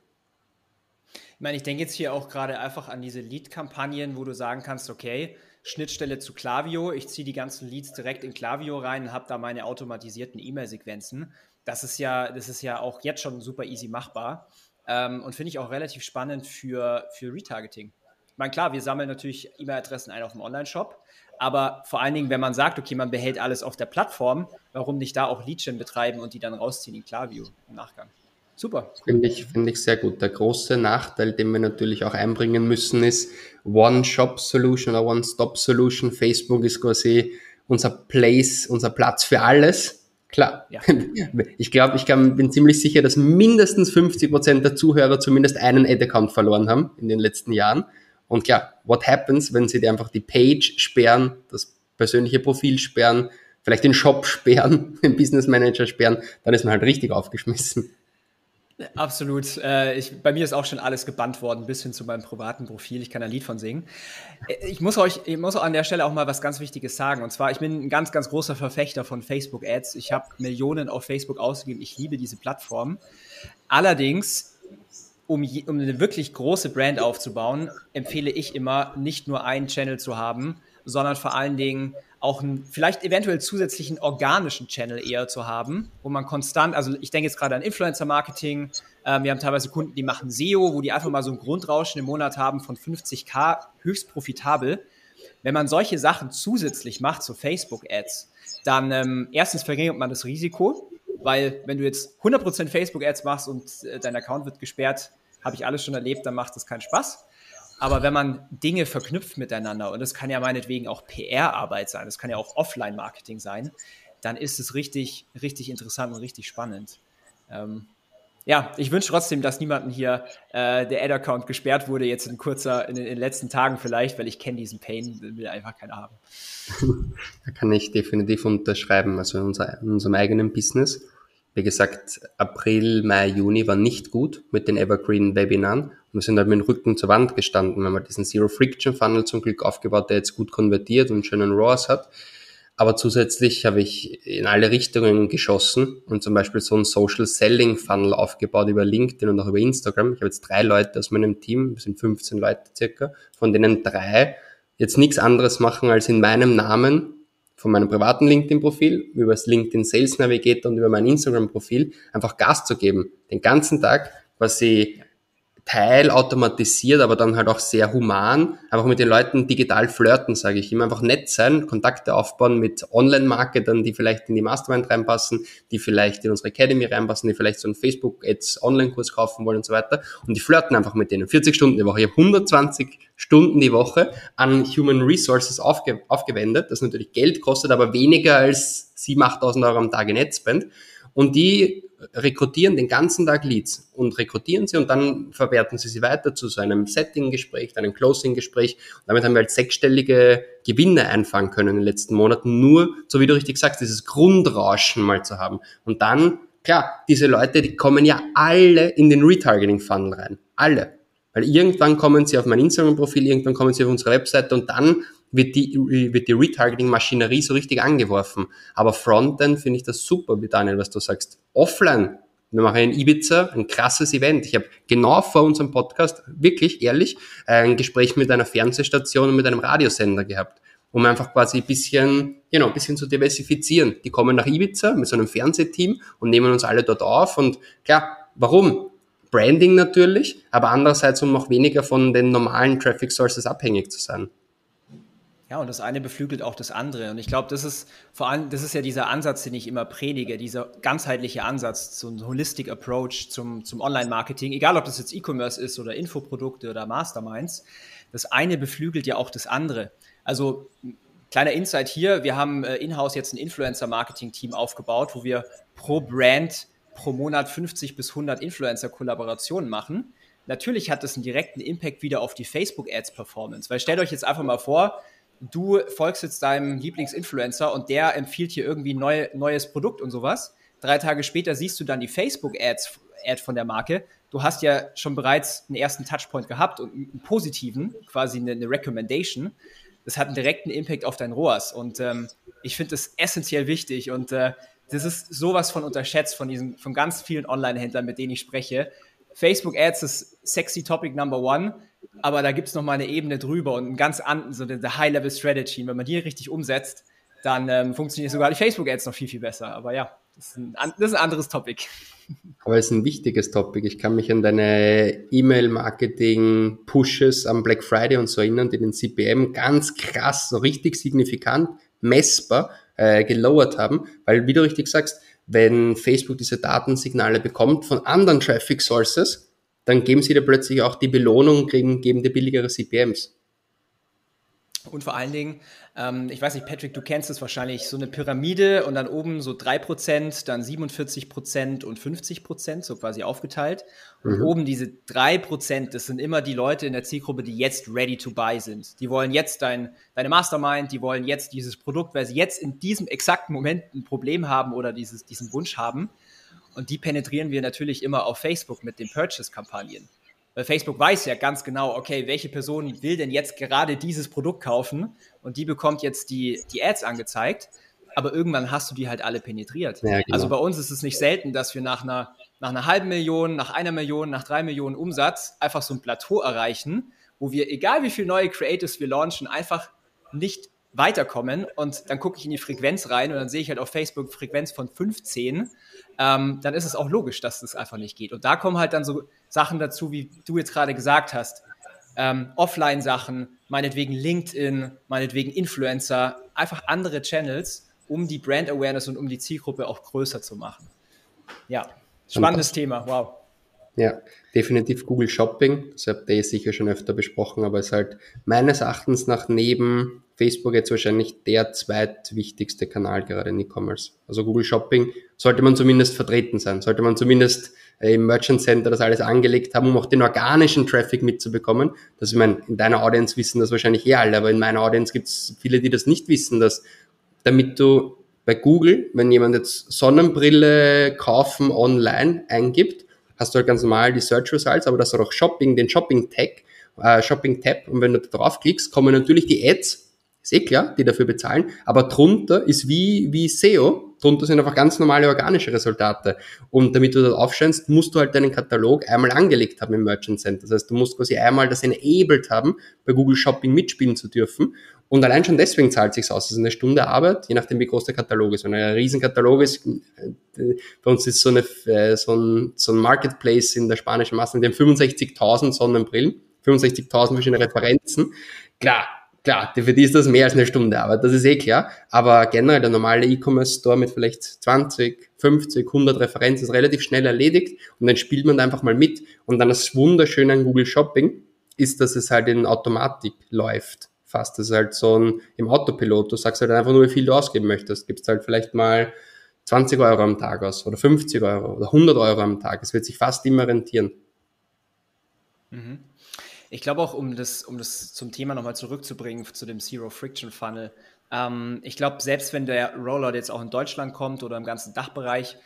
Ich meine, ich denke jetzt hier auch gerade einfach an diese Lead-Kampagnen, wo du sagen kannst, okay, Schnittstelle zu Klaviyo, ich ziehe die ganzen Leads direkt in Klaviyo rein und habe da meine automatisierten E-Mail-Sequenzen. Das ist ja, das ist ja auch jetzt schon super easy machbar. Ähm, und finde ich auch relativ spannend für, für Retargeting. Ich meine, klar, wir sammeln natürlich E-Mail-Adressen ein auf dem Online-Shop, aber vor allen Dingen, wenn man sagt, okay, man behält alles auf der Plattform, warum nicht da auch Lead-Gen betreiben und die dann rausziehen in Klaviyo im Nachgang? Super. Finde ich, finde ich sehr gut. Der große Nachteil, den wir natürlich auch einbringen müssen, ist One-Shop-Solution oder One-Stop-Solution. Facebook ist quasi unser Place, unser Platz für alles. Klar, ja. Ich glaube, ich kann, bin ziemlich sicher, dass mindestens fünfzig Prozent der Zuhörer zumindest einen Ad-Account verloren haben in den letzten Jahren. Und klar, what happens, wenn sie dir einfach die Page sperren, das persönliche Profil sperren, vielleicht den Shop sperren, den Business Manager sperren, dann ist man halt richtig aufgeschmissen. Absolut. Äh, ich, bei mir ist auch schon alles gebannt worden, bis hin zu meinem privaten Profil. Ich kann ein Lied von singen. Ich muss euch, ich muss an der Stelle auch mal was ganz Wichtiges sagen. Und zwar, ich bin ein ganz, ganz großer Verfechter von Facebook-Ads. Ich habe Millionen auf Facebook ausgegeben. Ich liebe diese Plattform. Allerdings, um, je, um eine wirklich große Brand aufzubauen, empfehle ich immer, nicht nur einen Channel zu haben, sondern vor allen Dingen auch einen, vielleicht eventuell zusätzlichen organischen Channel eher zu haben, wo man konstant, also ich denke jetzt gerade an Influencer-Marketing, ähm, wir haben teilweise Kunden, die machen S E O, wo die einfach mal so ein Grundrauschen im Monat haben von fünfzigtausend, höchst profitabel. Wenn man solche Sachen zusätzlich macht zu so Facebook-Ads, dann ähm, erstens verringert man das Risiko, weil wenn du jetzt hundert Prozent Facebook-Ads machst und äh, dein Account wird gesperrt, habe ich alles schon erlebt, dann macht das keinen Spaß. Aber wenn man Dinge verknüpft miteinander, und das kann ja meinetwegen auch P R-Arbeit sein, das kann ja auch Offline-Marketing sein, dann ist es richtig, richtig interessant und richtig spannend. Ähm, ja, ich wünsche trotzdem, dass niemandem hier äh, der Ad-Account gesperrt wurde, jetzt in kurzer, in, in den letzten Tagen vielleicht, weil ich kenne diesen Pain, will einfach keiner haben. Da kann ich definitiv unterschreiben, also in, unser, in unserem eigenen Business. Wie gesagt, April, Mai, Juni war nicht gut mit den Evergreen-Webinaren und wir sind halt mit dem Rücken zur Wand gestanden. Wir haben halt diesen Zero-Friction-Funnel zum Glück aufgebaut, der jetzt gut konvertiert und schönen R O A S hat. aber zusätzlich habe ich in alle Richtungen geschossen und zum Beispiel so einen Social Selling Funnel aufgebaut über LinkedIn und auch über Instagram. Ich habe jetzt drei Leute aus meinem Team, das sind fünfzehn Leute circa, von denen drei jetzt nichts anderes machen als in meinem Namen von meinem privaten LinkedIn-Profil, über das LinkedIn Sales Navigator und über mein Instagram-Profil einfach Gas zu geben. Den ganzen Tag, was sie teilautomatisiert, aber dann halt auch sehr human, einfach mit den Leuten digital flirten, sage ich immer. Einfach nett sein, Kontakte aufbauen mit Online-Marketern, die vielleicht in die Mastermind reinpassen, die vielleicht in unsere Academy reinpassen, die vielleicht so einen Facebook-Ads-Online-Kurs kaufen wollen und so weiter. Und die flirten einfach mit denen. vierzig Stunden die Woche. Ich habe hundertzwanzig Stunden die Woche an Human Resources aufge- aufgewendet, das natürlich Geld kostet, aber weniger als siebentausend, achttausend Euro am Tag in Adspend. Und die rekrutieren den ganzen Tag Leads und rekrutieren sie und dann verwerten sie sie weiter zu so einem Setting-Gespräch, einem Closing-Gespräch. Und damit haben wir halt sechsstellige Gewinne einfangen können in den letzten Monaten, nur, so wie du richtig sagst, dieses Grundrauschen mal zu haben. Und dann, klar, diese Leute, die kommen ja alle in den Retargeting-Funnel rein, alle. Weil irgendwann kommen sie auf mein Instagram-Profil, irgendwann kommen sie auf unsere Webseite und dann wird die, wird die Retargeting-Maschinerie so richtig angeworfen. Aber Frontend finde ich das super, Daniel, was du sagst. Offline. Wir machen in Ibiza ein krasses Event. Ich habe genau vor unserem Podcast, wirklich ehrlich, ein Gespräch mit einer Fernsehstation und mit einem Radiosender gehabt, um einfach quasi ein bisschen, genau, ein bisschen zu diversifizieren. Die kommen nach Ibiza mit so einem Fernsehteam und nehmen uns alle dort auf. Und klar, warum? Branding natürlich, aber andererseits, um auch weniger von den normalen Traffic Sources abhängig zu sein. Ja, und das eine beflügelt auch das andere. Und ich glaube, das ist vor allem, das ist ja dieser Ansatz, den ich immer predige, dieser ganzheitliche Ansatz, so ein Holistic Approach zum, zum Online-Marketing, egal ob das jetzt E-Commerce ist oder Infoprodukte oder Masterminds, das eine beflügelt ja auch das andere. Also kleiner Insight hier, wir haben äh, in-house jetzt ein Influencer-Marketing-Team aufgebaut, wo wir pro Brand pro Monat fünfzig bis hundert Influencer-Kollaborationen machen. Natürlich hat das einen direkten Impact wieder auf die Facebook-Ads-Performance, weil stellt euch jetzt einfach mal vor, du folgst jetzt deinem Lieblingsinfluencer und der empfiehlt hier irgendwie ein neu, neues Produkt und sowas. Drei Tage später siehst du dann die Facebook-Ads Ad von der Marke. Du hast ja schon bereits einen ersten Touchpoint gehabt und einen positiven, quasi eine, eine Recommendation. Das hat einen direkten Impact auf dein ROAS. Und ähm, ich finde das essentiell wichtig. Und äh, das ist sowas von unterschätzt von, diesen, von ganz vielen Online-Händlern, mit denen ich spreche. Facebook-Ads ist sexy Topic Number One. Aber da gibt es nochmal eine Ebene drüber und einen ganz anderen, so eine High-Level-Strategy. Und wenn man die richtig umsetzt, dann ähm, funktioniert sogar die Facebook-Ads noch viel, viel besser. Aber ja, das ist ein, das ist ein anderes Topic. Aber es ist ein wichtiges Topic. Ich kann mich an deine E-Mail-Marketing-Pushes am Black Friday und so erinnern, die den C P M ganz krass, so richtig signifikant, messbar äh, gelowert haben. Weil, wie du richtig sagst, wenn Facebook diese Datensignale bekommt von anderen Traffic-Sources, dann geben sie dir plötzlich auch die Belohnung, kriegen, geben dir billigere C P Ms. Und vor allen Dingen, ähm, ich weiß nicht, Patrick, du kennst es wahrscheinlich, so eine Pyramide und dann oben so drei Prozent, dann siebenundvierzig Prozent und fünfzig Prozent, so quasi aufgeteilt. Und mhm. oben diese drei Prozent, das sind immer die Leute in der Zielgruppe, die jetzt ready to buy sind. Die wollen jetzt dein, deine Mastermind, die wollen jetzt dieses Produkt, weil sie jetzt in diesem exakten Moment ein Problem haben oder dieses, diesen Wunsch haben. Und die penetrieren wir natürlich immer auf Facebook mit den Purchase-Kampagnen. Weil Facebook weiß ja ganz genau, okay, welche Person will denn jetzt gerade dieses Produkt kaufen und die bekommt jetzt die, die Ads angezeigt, aber irgendwann hast du die halt alle penetriert. Ja, genau. Also bei uns ist es nicht selten, dass wir nach einer, nach einer halben Million, nach einer Million, nach drei Millionen Umsatz einfach so ein Plateau erreichen, wo wir, egal wie viele neue Creatives wir launchen, einfach nicht weiterkommen und dann gucke ich in die Frequenz rein und dann sehe ich halt auf Facebook Frequenz von fünfzehn, ähm, dann ist es auch logisch, dass das einfach nicht geht. Und da kommen halt dann so Sachen dazu, wie du jetzt gerade gesagt hast, ähm, Offline-Sachen, meinetwegen LinkedIn, meinetwegen Influencer, einfach andere Channels, um die Brand-Awareness und um die Zielgruppe auch größer zu machen. Ja, spannendes und, Thema, wow. Ja, definitiv Google Shopping, das habt ihr sicher schon öfter besprochen, aber es ist halt meines Erachtens nach neben Facebook jetzt wahrscheinlich der zweitwichtigste Kanal gerade in E-Commerce. Also Google Shopping sollte man zumindest vertreten sein, sollte man zumindest im Merchant Center das alles angelegt haben, um auch den organischen Traffic mitzubekommen. Das, ich meine, in deiner Audience wissen das wahrscheinlich eh alle, aber in meiner Audience gibt es viele, die das nicht wissen, dass damit du bei Google, wenn jemand jetzt Sonnenbrille kaufen online eingibt, hast du halt ganz normal die Search Results, aber das hat auch Shopping, den Shopping Tag, äh, Shopping Tab und wenn du da draufklickst, kommen natürlich die Ads Ist eh klar, die dafür bezahlen, aber drunter ist wie wie S E O, drunter sind einfach ganz normale organische Resultate. Und damit du das aufscheinst, musst du halt deinen Katalog einmal angelegt haben im Merchant Center. Das heißt, du musst quasi einmal das enabled haben, bei Google Shopping mitspielen zu dürfen. Und allein schon deswegen zahlt sich's aus. Das ist eine Stunde Arbeit, je nachdem, wie groß der Katalog ist. Wenn ein Riesenkatalog ist, bei uns ist so, eine, so, ein, so ein Marketplace in der spanischen Masse, mit dem fünfundsechzigtausend Sonnenbrillen, fünfundsechzigtausend verschiedene Referenzen. Klar, Klar, für die ist das mehr als eine Stunde, aber das ist eh klar. Aber generell der normale E-Commerce-Store mit vielleicht zwanzig, fünfzig, hundert Referenzen ist relativ schnell erledigt und dann spielt man da einfach mal mit. Und dann das Wunderschöne an Google Shopping ist, dass es halt in Automatik läuft fast. Das ist halt so ein, im Autopilot, du sagst halt einfach nur, wie viel du ausgeben möchtest. Gibst halt vielleicht mal zwanzig Euro am Tag aus oder fünfzig Euro oder hundert Euro am Tag. Es wird sich fast immer rentieren. Mhm. Ich glaube auch, um das, um das zum Thema nochmal zurückzubringen, zu dem Zero-Friction-Funnel, ähm, ich glaube, selbst wenn der Rollout jetzt auch in Deutschland kommt oder im ganzen Dachbereich,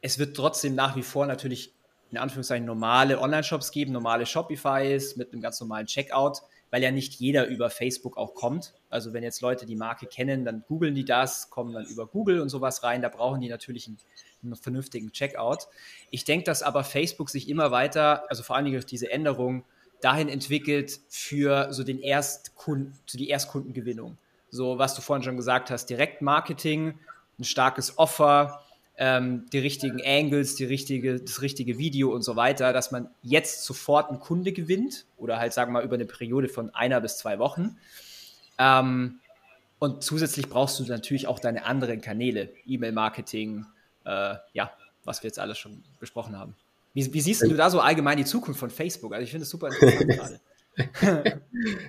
es wird trotzdem nach wie vor natürlich in Anführungszeichen normale Online-Shops geben, normale Shopifys mit einem ganz normalen Checkout, weil ja nicht jeder über Facebook auch kommt. Also wenn jetzt Leute die Marke kennen, dann googeln die das, kommen dann über Google und sowas rein, da brauchen die natürlich einen einen vernünftigen Checkout. Ich denke, dass aber Facebook sich immer weiter, also vor allen Dingen durch diese Änderung, dahin entwickelt für so den Erstkunden, zu die Erstkundengewinnung. So, was du vorhin schon gesagt hast, Direktmarketing, ein starkes Offer, ähm, die richtigen Angles, die richtige, das richtige Video und so weiter, dass man jetzt sofort einen Kunde gewinnt oder halt, sagen wir mal, über eine Periode von einer bis zwei Wochen. Ähm, und zusätzlich brauchst du natürlich auch deine anderen Kanäle, E-Mail-Marketing, äh, ja, was wir jetzt alles schon besprochen haben. Wie, wie siehst du da so allgemein die Zukunft von Facebook? Also ich finde das super interessant gerade.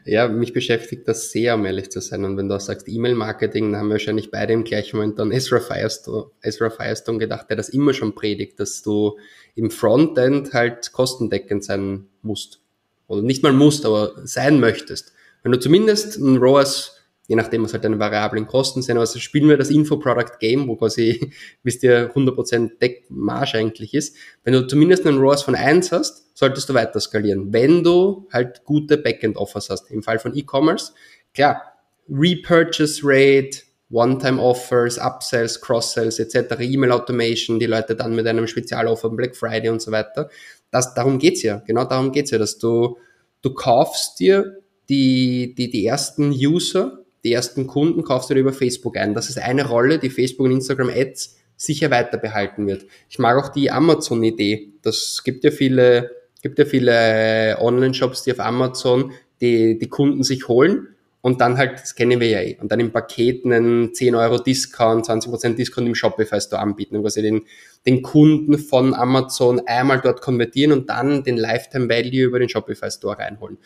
Ja, mich beschäftigt das sehr, um ehrlich zu sein. Und wenn du auch sagst E-Mail-Marketing, dann haben wir wahrscheinlich beide im gleichen Moment an Ezra Firestone, Ezra Firestone gedacht, der das immer schon predigt, dass du im Frontend halt kostendeckend sein musst. Oder nicht mal musst, aber sein möchtest. Wenn du zumindest ein R O A S, je nachdem, was halt deine variablen Kosten sind, aber also spielen wir das Info-Product-Game, wo quasi, bis dir hundert Prozent Deckmarge eigentlich ist. Wenn du zumindest einen R O A S von eins hast, solltest du weiter skalieren. Wenn du halt gute Backend-Offers hast, im Fall von E-Commerce, klar, Repurchase-Rate, One-Time-Offers, Upsells, Cross-Sells et cetera, E-Mail-Automation, die Leute dann mit einem Spezialoffer, Black Friday und so weiter. Das, darum geht's ja, genau darum geht's ja, dass du, du kaufst dir die, die, die ersten User, die ersten Kunden kaufst du dir über Facebook ein. Das ist eine Rolle, die Facebook und Instagram Ads sicher weiter behalten wird. Ich mag auch die Amazon-Idee. Das gibt ja viele, gibt ja viele Online-Shops, die auf Amazon die, die Kunden sich holen und dann halt, das kennen wir ja eh, und dann im Paket einen zehn Euro Discount, zwanzig Prozent Discount im Shopify Store anbieten und quasi den, den Kunden von Amazon einmal dort konvertieren und dann den Lifetime Value über den Shopify Store reinholen.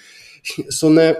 So eine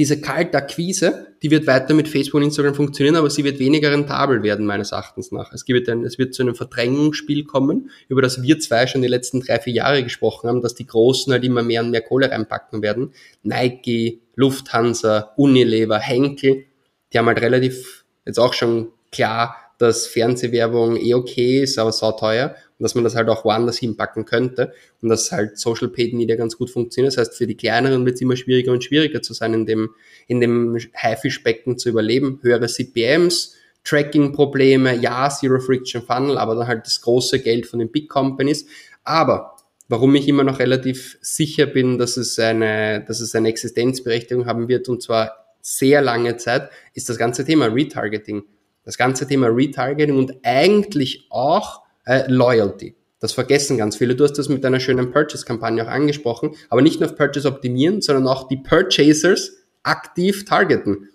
Diese Kaltakquise, die wird weiter mit Facebook und Instagram funktionieren, aber sie wird weniger rentabel werden, meines Erachtens nach. Es wird, ein, es wird zu einem Verdrängungsspiel kommen, über das wir zwei schon die letzten drei, vier Jahre gesprochen haben, dass die Großen halt immer mehr und mehr Kohle reinpacken werden. Nike, Lufthansa, Unilever, Henkel, die haben halt relativ, jetzt auch schon klar, dass Fernsehwerbung eh okay ist, aber sauteuer und dass man das halt auch woanders hinpacken könnte und dass halt Social Paid Media ganz gut funktioniert. Das heißt, für die Kleineren wird es immer schwieriger und schwieriger zu sein, in dem in dem Haifischbecken zu überleben. Höhere C P Ms, Tracking-Probleme, ja, Zero-Friction-Funnel, aber dann halt das große Geld von den Big Companies. Aber warum ich immer noch relativ sicher bin, dass es eine, dass es eine Existenzberechtigung haben wird, und zwar sehr lange Zeit, ist das ganze Thema Retargeting. Das ganze Thema Retargeting und eigentlich auch äh, Loyalty. Das vergessen ganz viele. Du hast das mit einer schönen Purchase-Kampagne auch angesprochen, aber nicht nur auf Purchase optimieren, sondern auch die Purchasers aktiv targeten.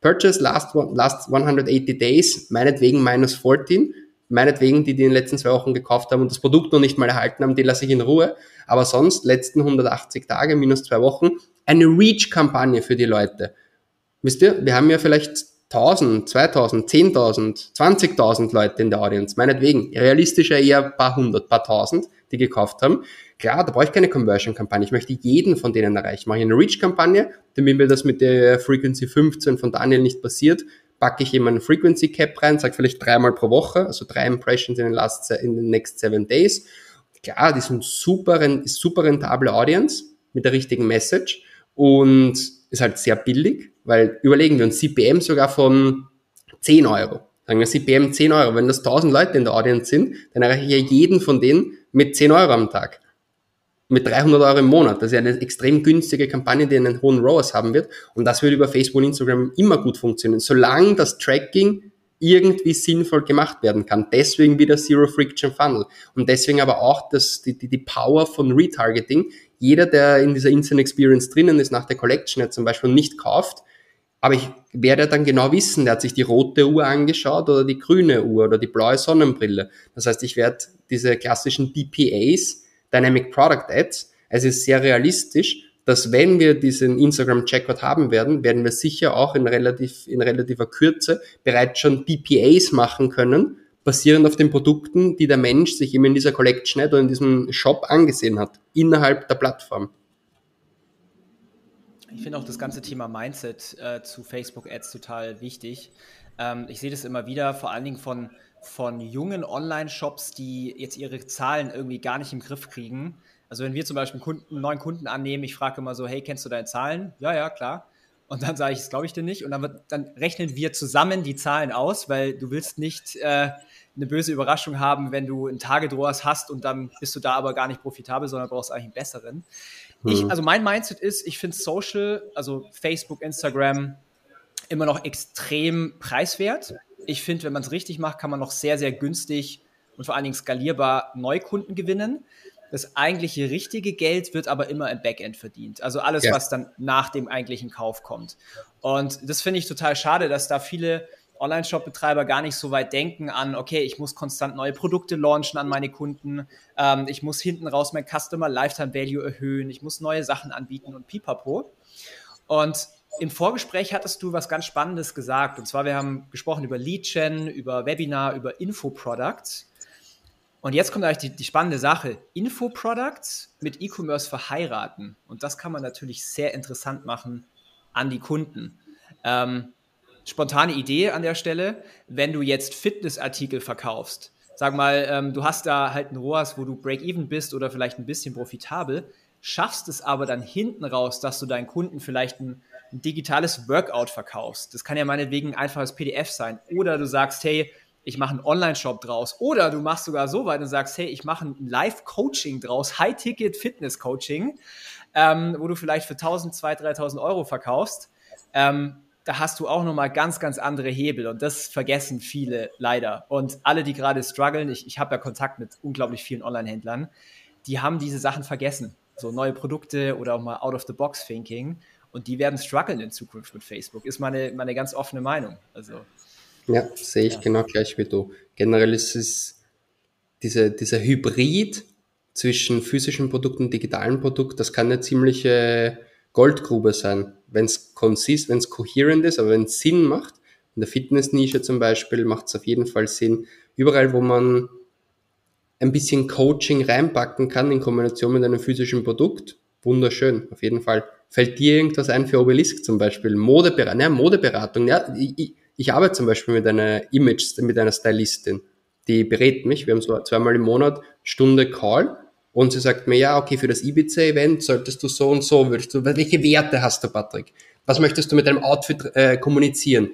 Purchase last, last hundertachtzig Days, meinetwegen minus vierzehn, meinetwegen die, die in den letzten zwei Wochen gekauft haben und das Produkt noch nicht mal erhalten haben, die lasse ich in Ruhe. Aber sonst letzten hundertachtzig Tage, minus zwei Wochen, eine Reach-Kampagne für die Leute. Wisst ihr, wir haben ja vielleicht tausend, zweitausend, zehntausend, zwanzigtausend Leute in der Audience, meinetwegen, realistischer eher ein paar hundert, paar tausend, die gekauft haben. Klar, da brauche ich keine Conversion-Kampagne, ich möchte jeden von denen erreichen. Mache ich eine Reach-Kampagne, damit mir das mit der Frequency fünfzehn von Daniel nicht passiert, packe ich jemanden Frequency-Cap rein, sage vielleicht dreimal pro Woche, also drei Impressions in den, last, in den next seven days. Klar, das ist eine super, super rentable Audience mit der richtigen Message und ist halt sehr billig. Weil überlegen wir uns C P M sogar von zehn Euro. Sagen wir C P M zehn Euro. Wenn das tausend Leute in der Audience sind, dann erreiche ich ja jeden von denen mit zehn Euro am Tag. Mit dreihundert Euro im Monat. Das ist ja eine extrem günstige Kampagne, die einen hohen R O A S haben wird. Und das wird über Facebook und Instagram immer gut funktionieren, solange das Tracking irgendwie sinnvoll gemacht werden kann. Deswegen wieder Zero Friction Funnel. Und deswegen aber auch das, die, die, die Power von Retargeting. Jeder, der in dieser Instant Experience drinnen ist, nach der Collection jetzt zum Beispiel nicht kauft, aber ich werde dann genau wissen, der hat sich die rote Uhr angeschaut oder die grüne Uhr oder die blaue Sonnenbrille. Das heißt, ich werde diese klassischen D P As, Dynamic Product Ads, es ist sehr realistisch, dass wenn wir diesen Instagram-Checkout haben werden, werden wir sicher auch in, relativ, in relativer Kürze bereits schon D P As machen können, basierend auf den Produkten, die der Mensch sich eben in dieser Collection oder in diesem Shop angesehen hat, innerhalb der Plattform. Ich finde auch das ganze Thema Mindset äh, zu Facebook-Ads total wichtig. Ähm, ich sehe das immer wieder, vor allen Dingen von, von jungen Online-Shops, die jetzt ihre Zahlen irgendwie gar nicht im Griff kriegen. Also wenn wir zum Beispiel einen, Kunden, einen neuen Kunden annehmen, ich frage immer so, hey, kennst du deine Zahlen? Ja, ja, klar. Und dann sage ich, das glaube ich dir nicht. Und dann, wird, dann rechnen wir zusammen die Zahlen aus, weil du willst nicht äh, eine böse Überraschung haben, wenn du einen Target-R O A S hast und dann bist du da aber gar nicht profitabel, sondern brauchst eigentlich einen besseren. Mhm. Ich, also mein Mindset ist, ich finde Social, also Facebook, Instagram, immer noch extrem preiswert. Ich finde, wenn man es richtig macht, kann man noch sehr, sehr günstig und vor allen Dingen skalierbar Neukunden gewinnen. Das eigentliche richtige Geld wird aber immer im Backend verdient. Also alles, ja. was dann nach dem eigentlichen Kauf kommt. Und das finde ich total schade, dass da viele Online-Shop-Betreiber gar nicht so weit denken an, okay, ich muss konstant neue Produkte launchen an meine Kunden, ähm, ich muss hinten raus mein Customer Lifetime Value erhöhen, ich muss neue Sachen anbieten und pipapo. Und im Vorgespräch hattest du was ganz Spannendes gesagt. Und zwar, wir haben gesprochen über Lead-Gen, über Webinar, über Infoproducts. Und jetzt kommt eigentlich die, die spannende Sache, Infoproducts mit E-Commerce verheiraten. Und das kann man natürlich sehr interessant machen an die Kunden. Ähm, spontane Idee an der Stelle, wenn du jetzt Fitnessartikel verkaufst, sag mal, ähm, du hast da halt einen R O A S, wo du Break-Even bist oder vielleicht ein bisschen profitabel, schaffst es aber dann hinten raus, dass du deinen Kunden vielleicht ein, ein digitales Workout verkaufst. Das kann ja meinetwegen ein einfaches P D F sein. Oder du sagst, hey, ich mache einen Online-Shop draus. Oder du machst sogar so weit und sagst, hey, ich mache ein Live-Coaching draus, High-Ticket-Fitness-Coaching, ähm, wo du vielleicht für eintausend, zweitausend, dreitausend Euro verkaufst. Ähm, da hast du auch nochmal ganz, ganz andere Hebel. Und das vergessen viele leider. Und alle, die gerade strugglen, ich, ich habe ja Kontakt mit unglaublich vielen Online-Händlern, die haben diese Sachen vergessen. So neue Produkte oder auch mal Out-of-the-Box-Thinking. Und die werden strugglen in Zukunft mit Facebook. Ist meine, meine ganz offene Meinung. Also... Ja, sehe ich ja. Genau gleich wie du. Generell ist es diese, dieser Hybrid zwischen physischem Produkt und digitalem Produkt, das kann eine ziemliche Goldgrube sein, wenn es consist, wenn es coherent ist, aber wenn es Sinn macht. In der Fitnessnische zum Beispiel macht es auf jeden Fall Sinn. Überall, wo man ein bisschen Coaching reinpacken kann in Kombination mit einem physischen Produkt, wunderschön, auf jeden Fall. Fällt dir irgendwas ein für Obelisk zum Beispiel? Modeber- ja, Modeberatung, ja, ich, Ich arbeite zum Beispiel mit einer Image, mit einer Stylistin, die berät mich. Wir haben so zweimal im Monat Stunde Call und sie sagt mir, ja, okay, für das Ibiza-Event solltest du so und so, würdest du, welche Werte hast du, Patrick? Was möchtest du mit deinem Outfit äh, kommunizieren?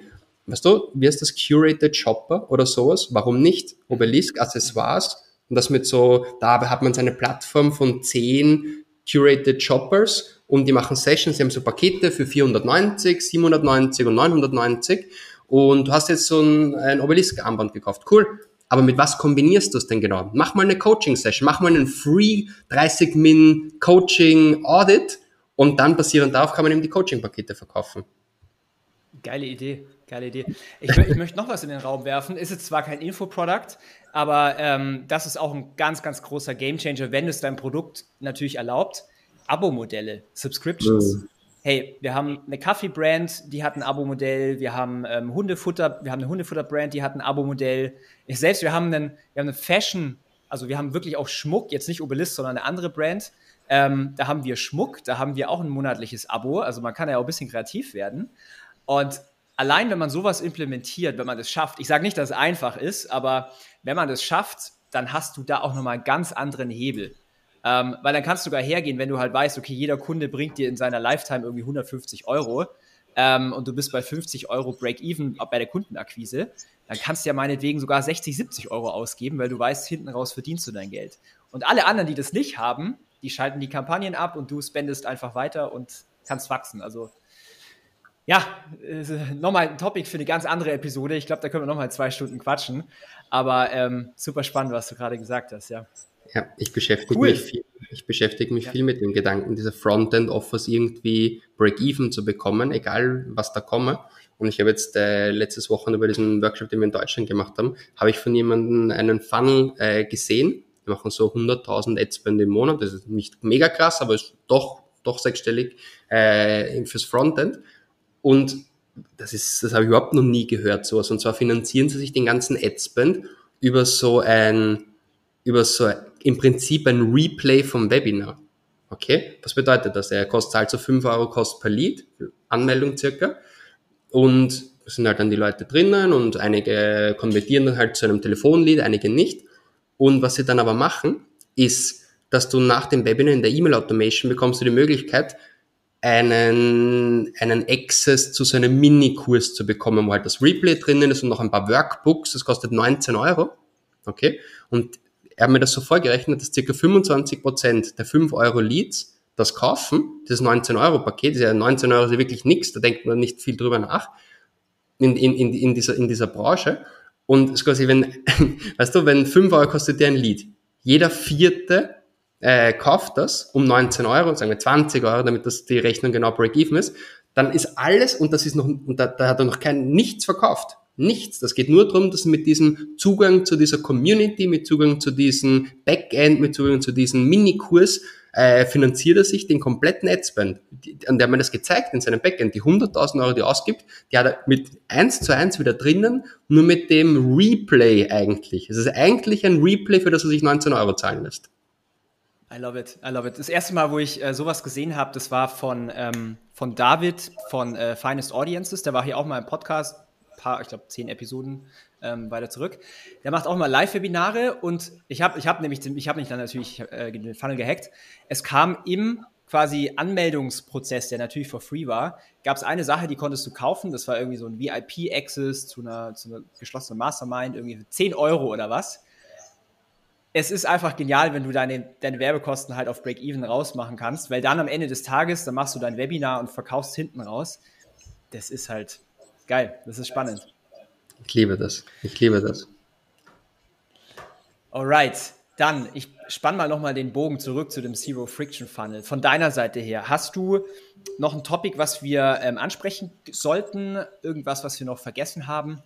Weißt du, wirst das Curated Shopper oder sowas? Warum nicht? Obelisk, Accessoires und das mit so, da hat man seine Plattform von zehn Curated Shoppers und die machen Sessions, die haben so Pakete für vierhundertneunzig, siebenhundertneunzig und neunhundertneunzig. Und du hast jetzt so ein, ein Obelisk-Armband gekauft. Cool. Aber mit was kombinierst du es denn genau? Mach mal eine Coaching-Session. Mach mal einen free dreißig Min Coaching Audit. Und dann basierend darauf kann man eben die Coaching-Pakete verkaufen. Geile Idee. Geile Idee. Ich, ich möchte noch was in den Raum werfen. Ist jetzt zwar kein Infoprodukt, aber ähm, das ist auch ein ganz, ganz großer Gamechanger, wenn es dein Produkt natürlich erlaubt. Abo-Modelle, Subscriptions. Mhm. Hey, wir haben eine Kaffee-Brand, die hat ein Abo-Modell. Wir haben ähm, Hundefutter, wir haben eine Hundefutter-Brand, die hat ein Abo-Modell. Ich selbst, wir haben einen, wir haben eine Fashion, also wir haben wirklich auch Schmuck, jetzt nicht Obelisk, sondern eine andere Brand. Ähm, da haben wir Schmuck, da haben wir auch ein monatliches Abo. Also man kann ja auch ein bisschen kreativ werden. Und allein, wenn man sowas implementiert, wenn man das schafft, ich sage nicht, dass es einfach ist, aber wenn man das schafft, dann hast du da auch nochmal einen ganz anderen Hebel. Um, weil dann kannst du sogar hergehen, wenn du halt weißt, okay, jeder Kunde bringt dir in seiner Lifetime irgendwie hundertfünfzig Euro, ähm, und du bist bei fünfzig Euro Break-Even bei der Kundenakquise, dann kannst du ja meinetwegen sogar sechzig, siebzig Euro ausgeben, weil du weißt, hinten raus verdienst du dein Geld. Und alle anderen, die das nicht haben, die schalten die Kampagnen ab und du spendest einfach weiter und kannst wachsen. Also ja, nochmal ein Topic für eine ganz andere Episode. Ich glaube, da können wir nochmal zwei Stunden quatschen. Aber ähm, super spannend, was du gerade gesagt hast, ja. Ja, ich beschäftige cool. mich viel, ich beschäftige mich ja. viel mit dem Gedanken, diese Frontend-Offers irgendwie Break-Even zu bekommen, egal was da komme. Und ich habe jetzt äh, letztes Wochenende bei diesem Workshop, den wir in Deutschland gemacht haben, habe ich von jemandem einen Funnel äh, gesehen. Wir machen so hunderttausend Ad-Spend im Monat. Das ist nicht mega krass, aber ist doch, doch sechsstellig äh, fürs Frontend. Und das ist, das habe ich überhaupt noch nie gehört, sowas. Und zwar finanzieren sie sich den ganzen Ad-Spend über so ein, über so ein, im Prinzip ein Replay vom Webinar. Okay? Was bedeutet das? Er kostet halt so fünf Euro Kost per Lead, Anmeldung circa. Und es sind halt dann die Leute drinnen und einige konvertieren dann halt zu einem Telefonlead, einige nicht. Und was sie dann aber machen, ist, dass du nach dem Webinar in der E-Mail-Automation bekommst du die Möglichkeit, einen, einen Access zu so einem Mini-Kurs zu bekommen, wo halt das Replay drinnen ist und noch ein paar Workbooks, das kostet neunzehn Euro. Okay? Und er hat mir das so vorgerechnet, dass ca. fünfundzwanzig Prozent der fünf Euro Leads das kaufen, dieses neunzehn Euro Paket, ja, neunzehn Euro ist ja wirklich nichts, da denkt man nicht viel drüber nach, in, in, in, in dieser, in dieser Branche. Und es ist quasi, wenn, weißt du, wenn fünf Euro kostet dir ein Lead, jeder vierte äh, kauft das um neunzehn Euro, und sagen wir zwanzig Euro, damit das die Rechnung genau break-even ist, dann ist alles, und das ist noch, und da, da hat er noch kein, nichts verkauft. Nichts. Das geht nur darum, dass mit diesem Zugang zu dieser Community, mit Zugang zu diesem Backend, mit Zugang zu diesem Minikurs, äh, finanziert er sich den kompletten Adspend. Und der hat mir das gezeigt in seinem Backend. Die hunderttausend Euro, die er ausgibt, die hat er mit eins zu eins wieder drinnen, nur mit dem Replay eigentlich. Es ist eigentlich ein Replay, für das er sich neunzehn Euro zahlen lässt. I love it, I love it. Das erste Mal, wo ich äh, sowas gesehen habe, das war von, ähm, von David von äh, Finest Audiences. Der war hier auch mal im Podcast. Paar, ich glaube, zehn Episoden ähm, weiter zurück. Der macht auch mal Live-Webinare und ich habe ich hab nämlich, ich habe nicht dann natürlich äh, den Funnel gehackt. Es kam im quasi Anmeldungsprozess, der natürlich for free war, gab es eine Sache, die konntest du kaufen. Das war irgendwie so ein V I P-Access zu einer, zu einer geschlossenen Mastermind, irgendwie für zehn Euro oder was. Es ist einfach genial, wenn du deine, deine Werbekosten halt auf Break-Even rausmachen kannst, weil dann am Ende des Tages, dann machst du dein Webinar und verkaufst hinten raus. Das ist halt geil, das ist spannend. Ich liebe das, ich liebe das. Alright, dann, ich spann mal nochmal den Bogen zurück zu dem Zero-Friction-Funnel. Von deiner Seite her, hast du noch ein Topic, was wir ähm, ansprechen sollten? Irgendwas, was wir noch vergessen haben?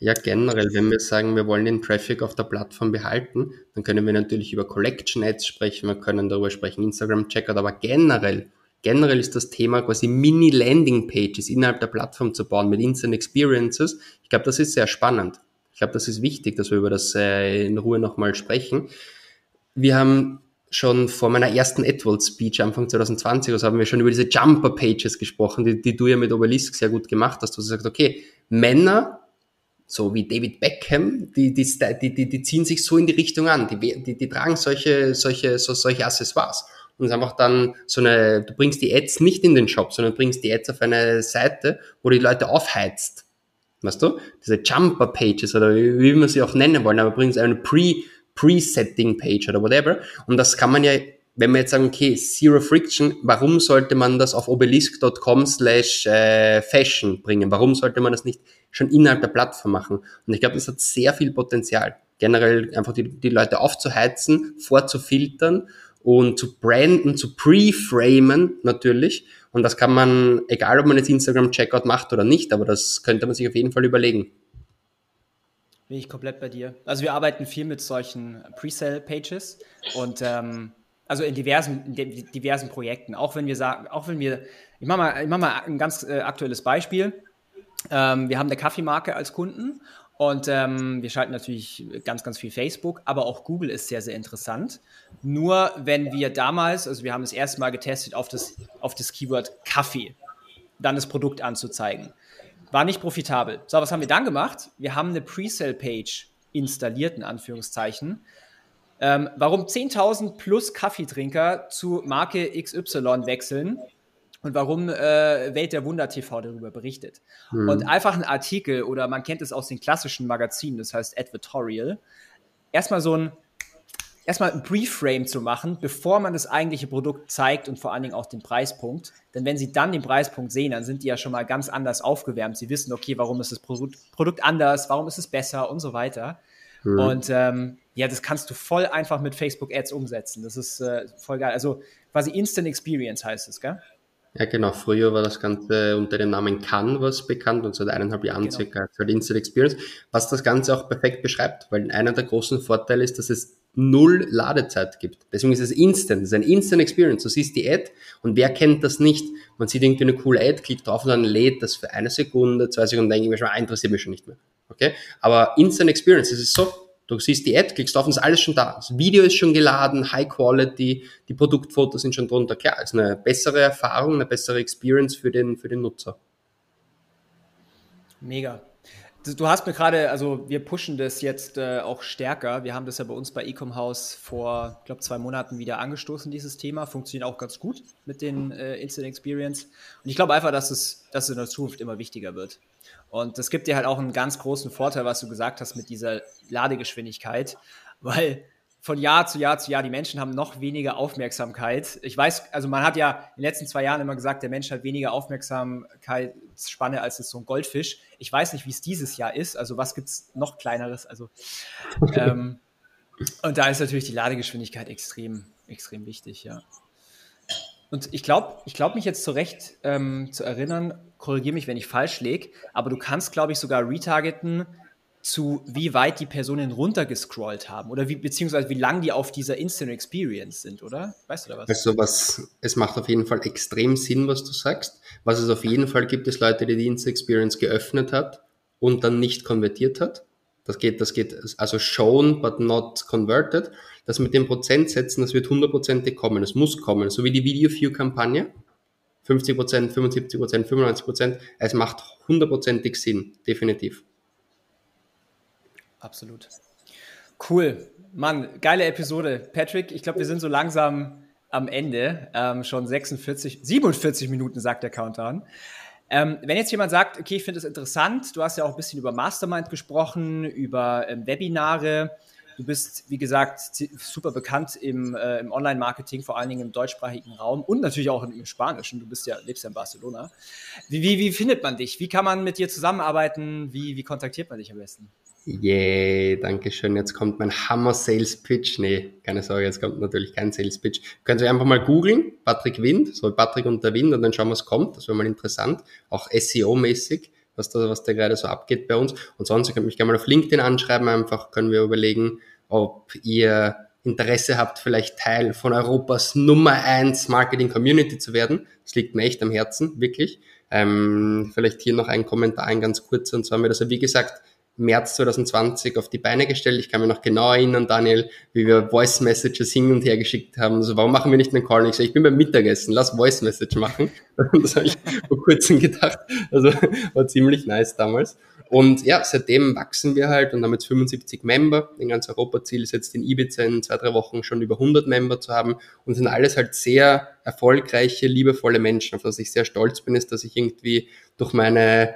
Ja, generell, wenn wir sagen, wir wollen den Traffic auf der Plattform behalten, dann können wir natürlich über Collection-Ads sprechen, wir können darüber sprechen, Instagram-Checkout, aber generell, Generell ist das Thema quasi Mini-Landing-Pages innerhalb der Plattform zu bauen mit Instant Experiences. Ich glaube, das ist sehr spannend. Ich glaube, das ist wichtig, dass wir über das äh, in Ruhe nochmal sprechen. Wir haben schon vor meiner ersten AdWords-Speech Anfang zwanzig zwanzig, also haben wir schon über diese Jumper-Pages gesprochen, die, die du ja mit Obelisk sehr gut gemacht hast, wo du sagst, okay, Männer, so wie David Beckham, die, die, die, die, die ziehen sich so in die Richtung an, die, die, die tragen solche, solche, so, solche Accessoires. Und es ist einfach dann so eine, du bringst die Ads nicht in den Shop, sondern bringst die Ads auf eine Seite, wo die Leute aufheizt. Weißt du? Diese Jumper-Pages oder wie, wie man sie auch nennen wollen, aber bringst eine Pre, Pre-Setting-Page oder whatever. Und das kann man ja, wenn wir jetzt sagen, okay, Zero Friction, warum sollte man das auf obelisk.com slash fashion bringen? Warum sollte man das nicht schon innerhalb der Plattform machen? Und ich glaube, das hat sehr viel Potenzial. Generell einfach die, die Leute aufzuheizen, vorzufiltern und zu branden, zu pre-framen natürlich. Und das kann man, egal ob man jetzt Instagram-Checkout macht oder nicht, aber das könnte man sich auf jeden Fall überlegen. Bin ich komplett bei dir. Also wir arbeiten viel mit solchen Pre-Sale-Pages und ähm, also in diversen, in de- diversen Projekten. Auch wenn wir sagen, auch wenn wir, ich mache mal, ich mach mal ein ganz äh, aktuelles Beispiel. Ähm, wir haben eine Kaffeemarke als Kunden und ähm, wir schalten natürlich ganz, ganz viel Facebook, aber auch Google ist sehr, sehr interessant. Nur wenn wir damals, also wir haben das erste Mal getestet auf das, auf das Keyword Kaffee, dann das Produkt anzuzeigen. War nicht profitabel. So, was haben wir dann gemacht? Wir haben eine Pre-Sale-Page installiert, in Anführungszeichen, ähm, warum zehntausend plus Kaffeetrinker zu Marke X Y wechseln und warum äh, Welt der Wunder T V darüber berichtet. Mhm. Und einfach ein Artikel, oder man kennt es aus den klassischen Magazinen, das heißt Advertorial, erstmal so ein, erstmal ein Preframe zu machen, bevor man das eigentliche Produkt zeigt und vor allen Dingen auch den Preispunkt. Denn wenn Sie dann den Preispunkt sehen, dann sind die ja schon mal ganz anders aufgewärmt. Sie wissen, okay, warum ist das Produkt, Produkt anders, warum ist es besser und so weiter. Mhm. Und ähm, ja, das kannst du voll einfach mit Facebook-Ads umsetzen. Das ist äh, voll geil. Also quasi Instant Experience heißt es, gell? Ja, genau. Früher war das Ganze unter dem Namen Canvas bekannt und seit eineinhalb Jahren genau. circa für die Instant Experience, was das Ganze auch perfekt beschreibt, weil einer der großen Vorteile ist, dass es null Ladezeit gibt. Deswegen ist es Instant, es ist ein Instant Experience. Du siehst die Ad und wer kennt das nicht? Man sieht irgendwie eine coole Ad, klickt drauf und dann lädt das für eine Sekunde, zwei Sekunden, denke ich mir schon, ah, interessiert mich schon nicht mehr. Okay? Aber Instant Experience, es ist so, du siehst die Ad, klickst drauf und ist alles schon da. Das Video ist schon geladen, High Quality, die Produktfotos sind schon drunter. Klar, ist eine bessere Erfahrung, eine bessere Experience für den, für den Nutzer. Mega. Du hast mir gerade, also wir pushen das jetzt äh, auch stärker. Wir haben das ja bei uns bei Ecom House vor, ich glaube, zwei Monaten wieder angestoßen, dieses Thema. Funktioniert auch ganz gut mit den äh, Instant Experience. Und ich glaube einfach, dass es, dass es in der Zukunft immer wichtiger wird. Und das gibt dir halt auch einen ganz großen Vorteil, was du gesagt hast mit dieser Ladegeschwindigkeit, weil von Jahr zu Jahr zu Jahr, die Menschen haben noch weniger Aufmerksamkeit. Ich weiß, also man hat ja in den letzten zwei Jahren immer gesagt, der Mensch hat weniger Aufmerksamkeitsspanne als so ein Goldfisch. Ich weiß nicht, wie es dieses Jahr ist. Also was gibt es noch Kleineres? Also, ähm, und da ist natürlich die Ladegeschwindigkeit extrem, extrem wichtig, ja. Und ich glaube, ich glaube mich jetzt zu Recht ähm, zu erinnern, korrigiere mich, wenn ich falsch liege, aber du kannst, glaube ich, sogar retargeten, zu wie weit die Personen runtergescrollt haben oder wie, beziehungsweise wie lang die auf dieser Instant Experience sind, oder? Weißt du da was? Also was, es macht auf jeden Fall extrem Sinn, was du sagst. Was es auf jeden Fall gibt, ist Leute, die die Instant Experience geöffnet hat und dann nicht konvertiert hat. Das geht, das geht, also shown but not converted. Das mit den Prozentsätzen, das wird hundertprozentig kommen, das muss kommen. So wie die Video-View-Kampagne, fünfzig Prozent, fünfundsiebzig Prozent, fünfundneunzig Prozent. Es macht hundertprozentig Sinn, definitiv. Absolut. Cool. Mann, geile Episode. Patrick, ich glaube, wir sind so langsam am Ende. Ähm, schon sechsundvierzig, siebenundvierzig Minuten, sagt der Countdown. Ähm, wenn jetzt jemand sagt, okay, ich finde das interessant, du hast ja auch ein bisschen über Mastermind gesprochen, über ähm, Webinare. Du bist, wie gesagt, super bekannt im, äh, im Online-Marketing, vor allen Dingen im deutschsprachigen Raum und natürlich auch im Spanischen. Du bist ja, lebst ja in Barcelona. Wie, wie, wie findet man dich? Wie kann man mit dir zusammenarbeiten? Wie, wie kontaktiert man dich am besten? Yay, yeah, danke schön. Jetzt kommt mein Hammer-Sales-Pitch. Nee, keine Sorge, jetzt kommt natürlich kein Sales-Pitch. Könnt ihr einfach mal googeln, Patrick Wind, so Patrick und der Wind, und dann schauen wir, was kommt. Das wäre mal interessant, auch S E O-mäßig, was da, was da gerade so abgeht bei uns. Und sonst, ihr könnt mich gerne mal auf LinkedIn anschreiben, einfach können wir überlegen, ob ihr Interesse habt, vielleicht Teil von Europas Nummer eins Marketing-Community zu werden. Das liegt mir echt am Herzen, wirklich. Ähm, vielleicht hier noch ein Kommentar, ein ganz kurz, und zwar haben wir das ja, wie gesagt, März zwanzig zwanzig auf die Beine gestellt. Ich kann mir noch genau erinnern, Daniel, wie wir Voice Messages hin und her geschickt haben. Also, warum machen wir nicht einen Call? Und ich sage, ich bin beim Mittagessen, lass Voice Message machen. Das habe ich vor kurzem gedacht. Also, war ziemlich nice damals. Und ja, seitdem wachsen wir halt und haben jetzt fünfundsiebzig Member. In ganz Europa, Ziel ist jetzt in Ibiza in zwei, drei Wochen schon über hundert Member zu haben, und sind alles halt sehr erfolgreiche, liebevolle Menschen. Auf das ich sehr stolz bin, ist, dass ich irgendwie durch meine,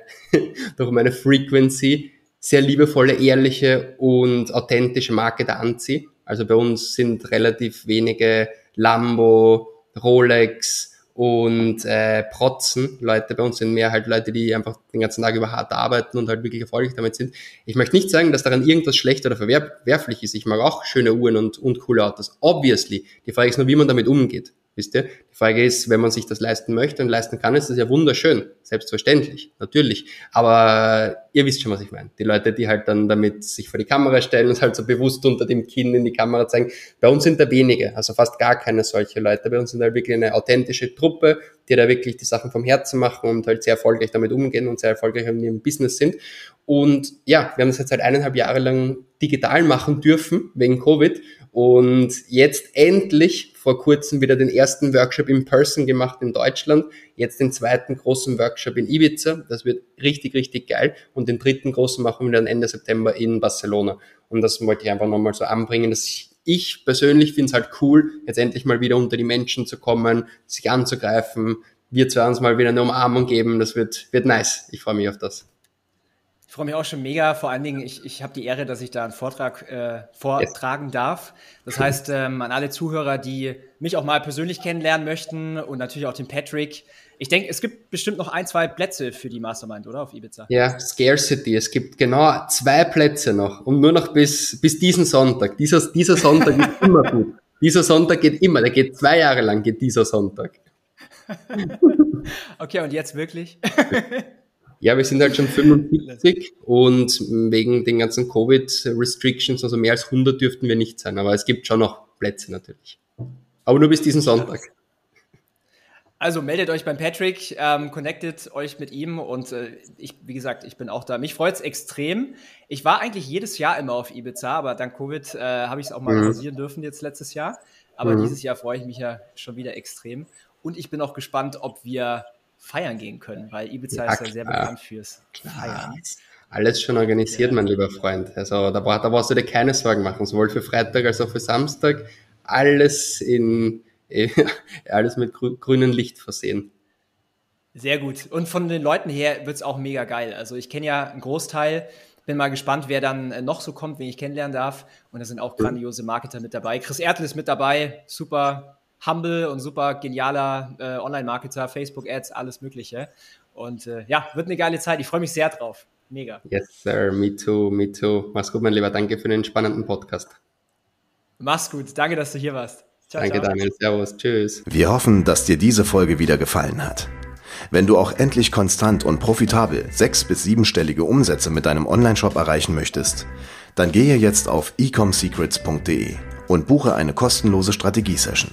durch meine Frequency sehr liebevolle, ehrliche und authentische Marketer anziehe. Also bei uns sind relativ wenige Lambo, Rolex und äh, Protzen Leute. Bei uns sind mehr halt Leute, die einfach den ganzen Tag über hart arbeiten und halt wirklich erfolgreich damit sind. Ich möchte nicht sagen, dass daran irgendwas schlecht oder verwerflich ist. Ich mag auch schöne Uhren und, und coole Autos. Obviously. Die Frage ist nur, wie man damit umgeht. Wisst ihr? Die Frage ist, wenn man sich das leisten möchte und leisten kann, ist das ja wunderschön. Selbstverständlich. Natürlich. Aber ihr wisst schon, was ich meine. Die Leute, die halt dann damit sich vor die Kamera stellen und halt so bewusst unter dem Kinn in die Kamera zeigen. Bei uns sind da wenige. Also fast gar keine solche Leute. Bei uns sind da wirklich eine authentische Truppe, die da wirklich die Sachen vom Herzen machen und halt sehr erfolgreich damit umgehen und sehr erfolgreich in ihrem Business sind. Und ja, wir haben das jetzt halt eineinhalb Jahre lang digital machen dürfen, wegen Covid. Und jetzt endlich vor kurzem wieder den ersten Workshop in Person gemacht in Deutschland. Jetzt den zweiten großen Workshop in Ibiza. Das wird richtig, richtig geil. Und den dritten großen machen wir dann Ende September in Barcelona. Und das wollte ich einfach nochmal so anbringen, dass ich, ich persönlich finde es halt cool, jetzt endlich mal wieder unter die Menschen zu kommen, sich anzugreifen, wir zwei uns mal wieder eine Umarmung geben. Das wird, wird nice. Ich freue mich auf das. Ich freue mich auch schon mega, vor allen Dingen, ich, ich habe die Ehre, dass ich da einen Vortrag äh, vortragen yes. darf. Das heißt, ähm, an alle Zuhörer, die mich auch mal persönlich kennenlernen möchten und natürlich auch den Patrick. Ich denke, es gibt bestimmt noch ein, zwei Plätze für die Mastermind, oder? Auf Ibiza. Ja, Scarcity. Es gibt genau zwei Plätze noch und nur noch bis, bis diesen Sonntag. Dieser, dieser Sonntag ist immer gut. Dieser Sonntag geht immer, der geht zwei Jahre lang, geht dieser Sonntag. Okay, und jetzt wirklich? Ja, wir sind halt schon fünfundsiebzig und wegen den ganzen Covid-Restrictions, also mehr als hundert dürften wir nicht sein, aber es gibt schon noch Plätze natürlich. Aber nur bis diesen Sonntag. Also meldet euch beim Patrick, ähm, connectet euch mit ihm und äh, ich, wie gesagt, ich bin auch da. Mich freut's extrem. Ich war eigentlich jedes Jahr immer auf Ibiza, aber dank Covid äh, habe ich es auch mal mhm. pausieren dürfen jetzt letztes Jahr. Aber mhm. dieses Jahr freue ich mich ja schon wieder extrem und ich bin auch gespannt, ob wir feiern gehen können, weil Ibiza ja, ist ja klar. sehr bekannt fürs Feiern. Alles schon organisiert, ja. mein lieber Freund. Also da, da brauchst du dir keine Sorgen machen, sowohl für Freitag als auch für Samstag. Alles in äh, alles mit grü- grünem Licht versehen. Sehr gut. Und von den Leuten her wird es auch mega geil. Also ich kenne ja einen Großteil. Bin mal gespannt, wer dann noch so kommt, wen ich kennenlernen darf. Und da sind auch grandiose Marketer mit dabei. Chris Ertl ist mit dabei. Super humble und super genialer äh, Online-Marketer, Facebook-Ads, alles Mögliche. Und äh, ja, wird eine geile Zeit. Ich freue mich sehr drauf. Mega. Yes, sir. Me too, me too. Mach's gut, mein Lieber. Danke für den spannenden Podcast. Mach's gut. Danke, dass du hier warst. Ciao, danke, ciao. Daniel. Servus. Tschüss. Wir hoffen, dass dir diese Folge wieder gefallen hat. Wenn du auch endlich konstant und profitabel sechs- bis siebenstellige Umsätze mit deinem Online-Shop erreichen möchtest, dann gehe jetzt auf e com secrets punkt de und buche eine kostenlose Strategie-Session.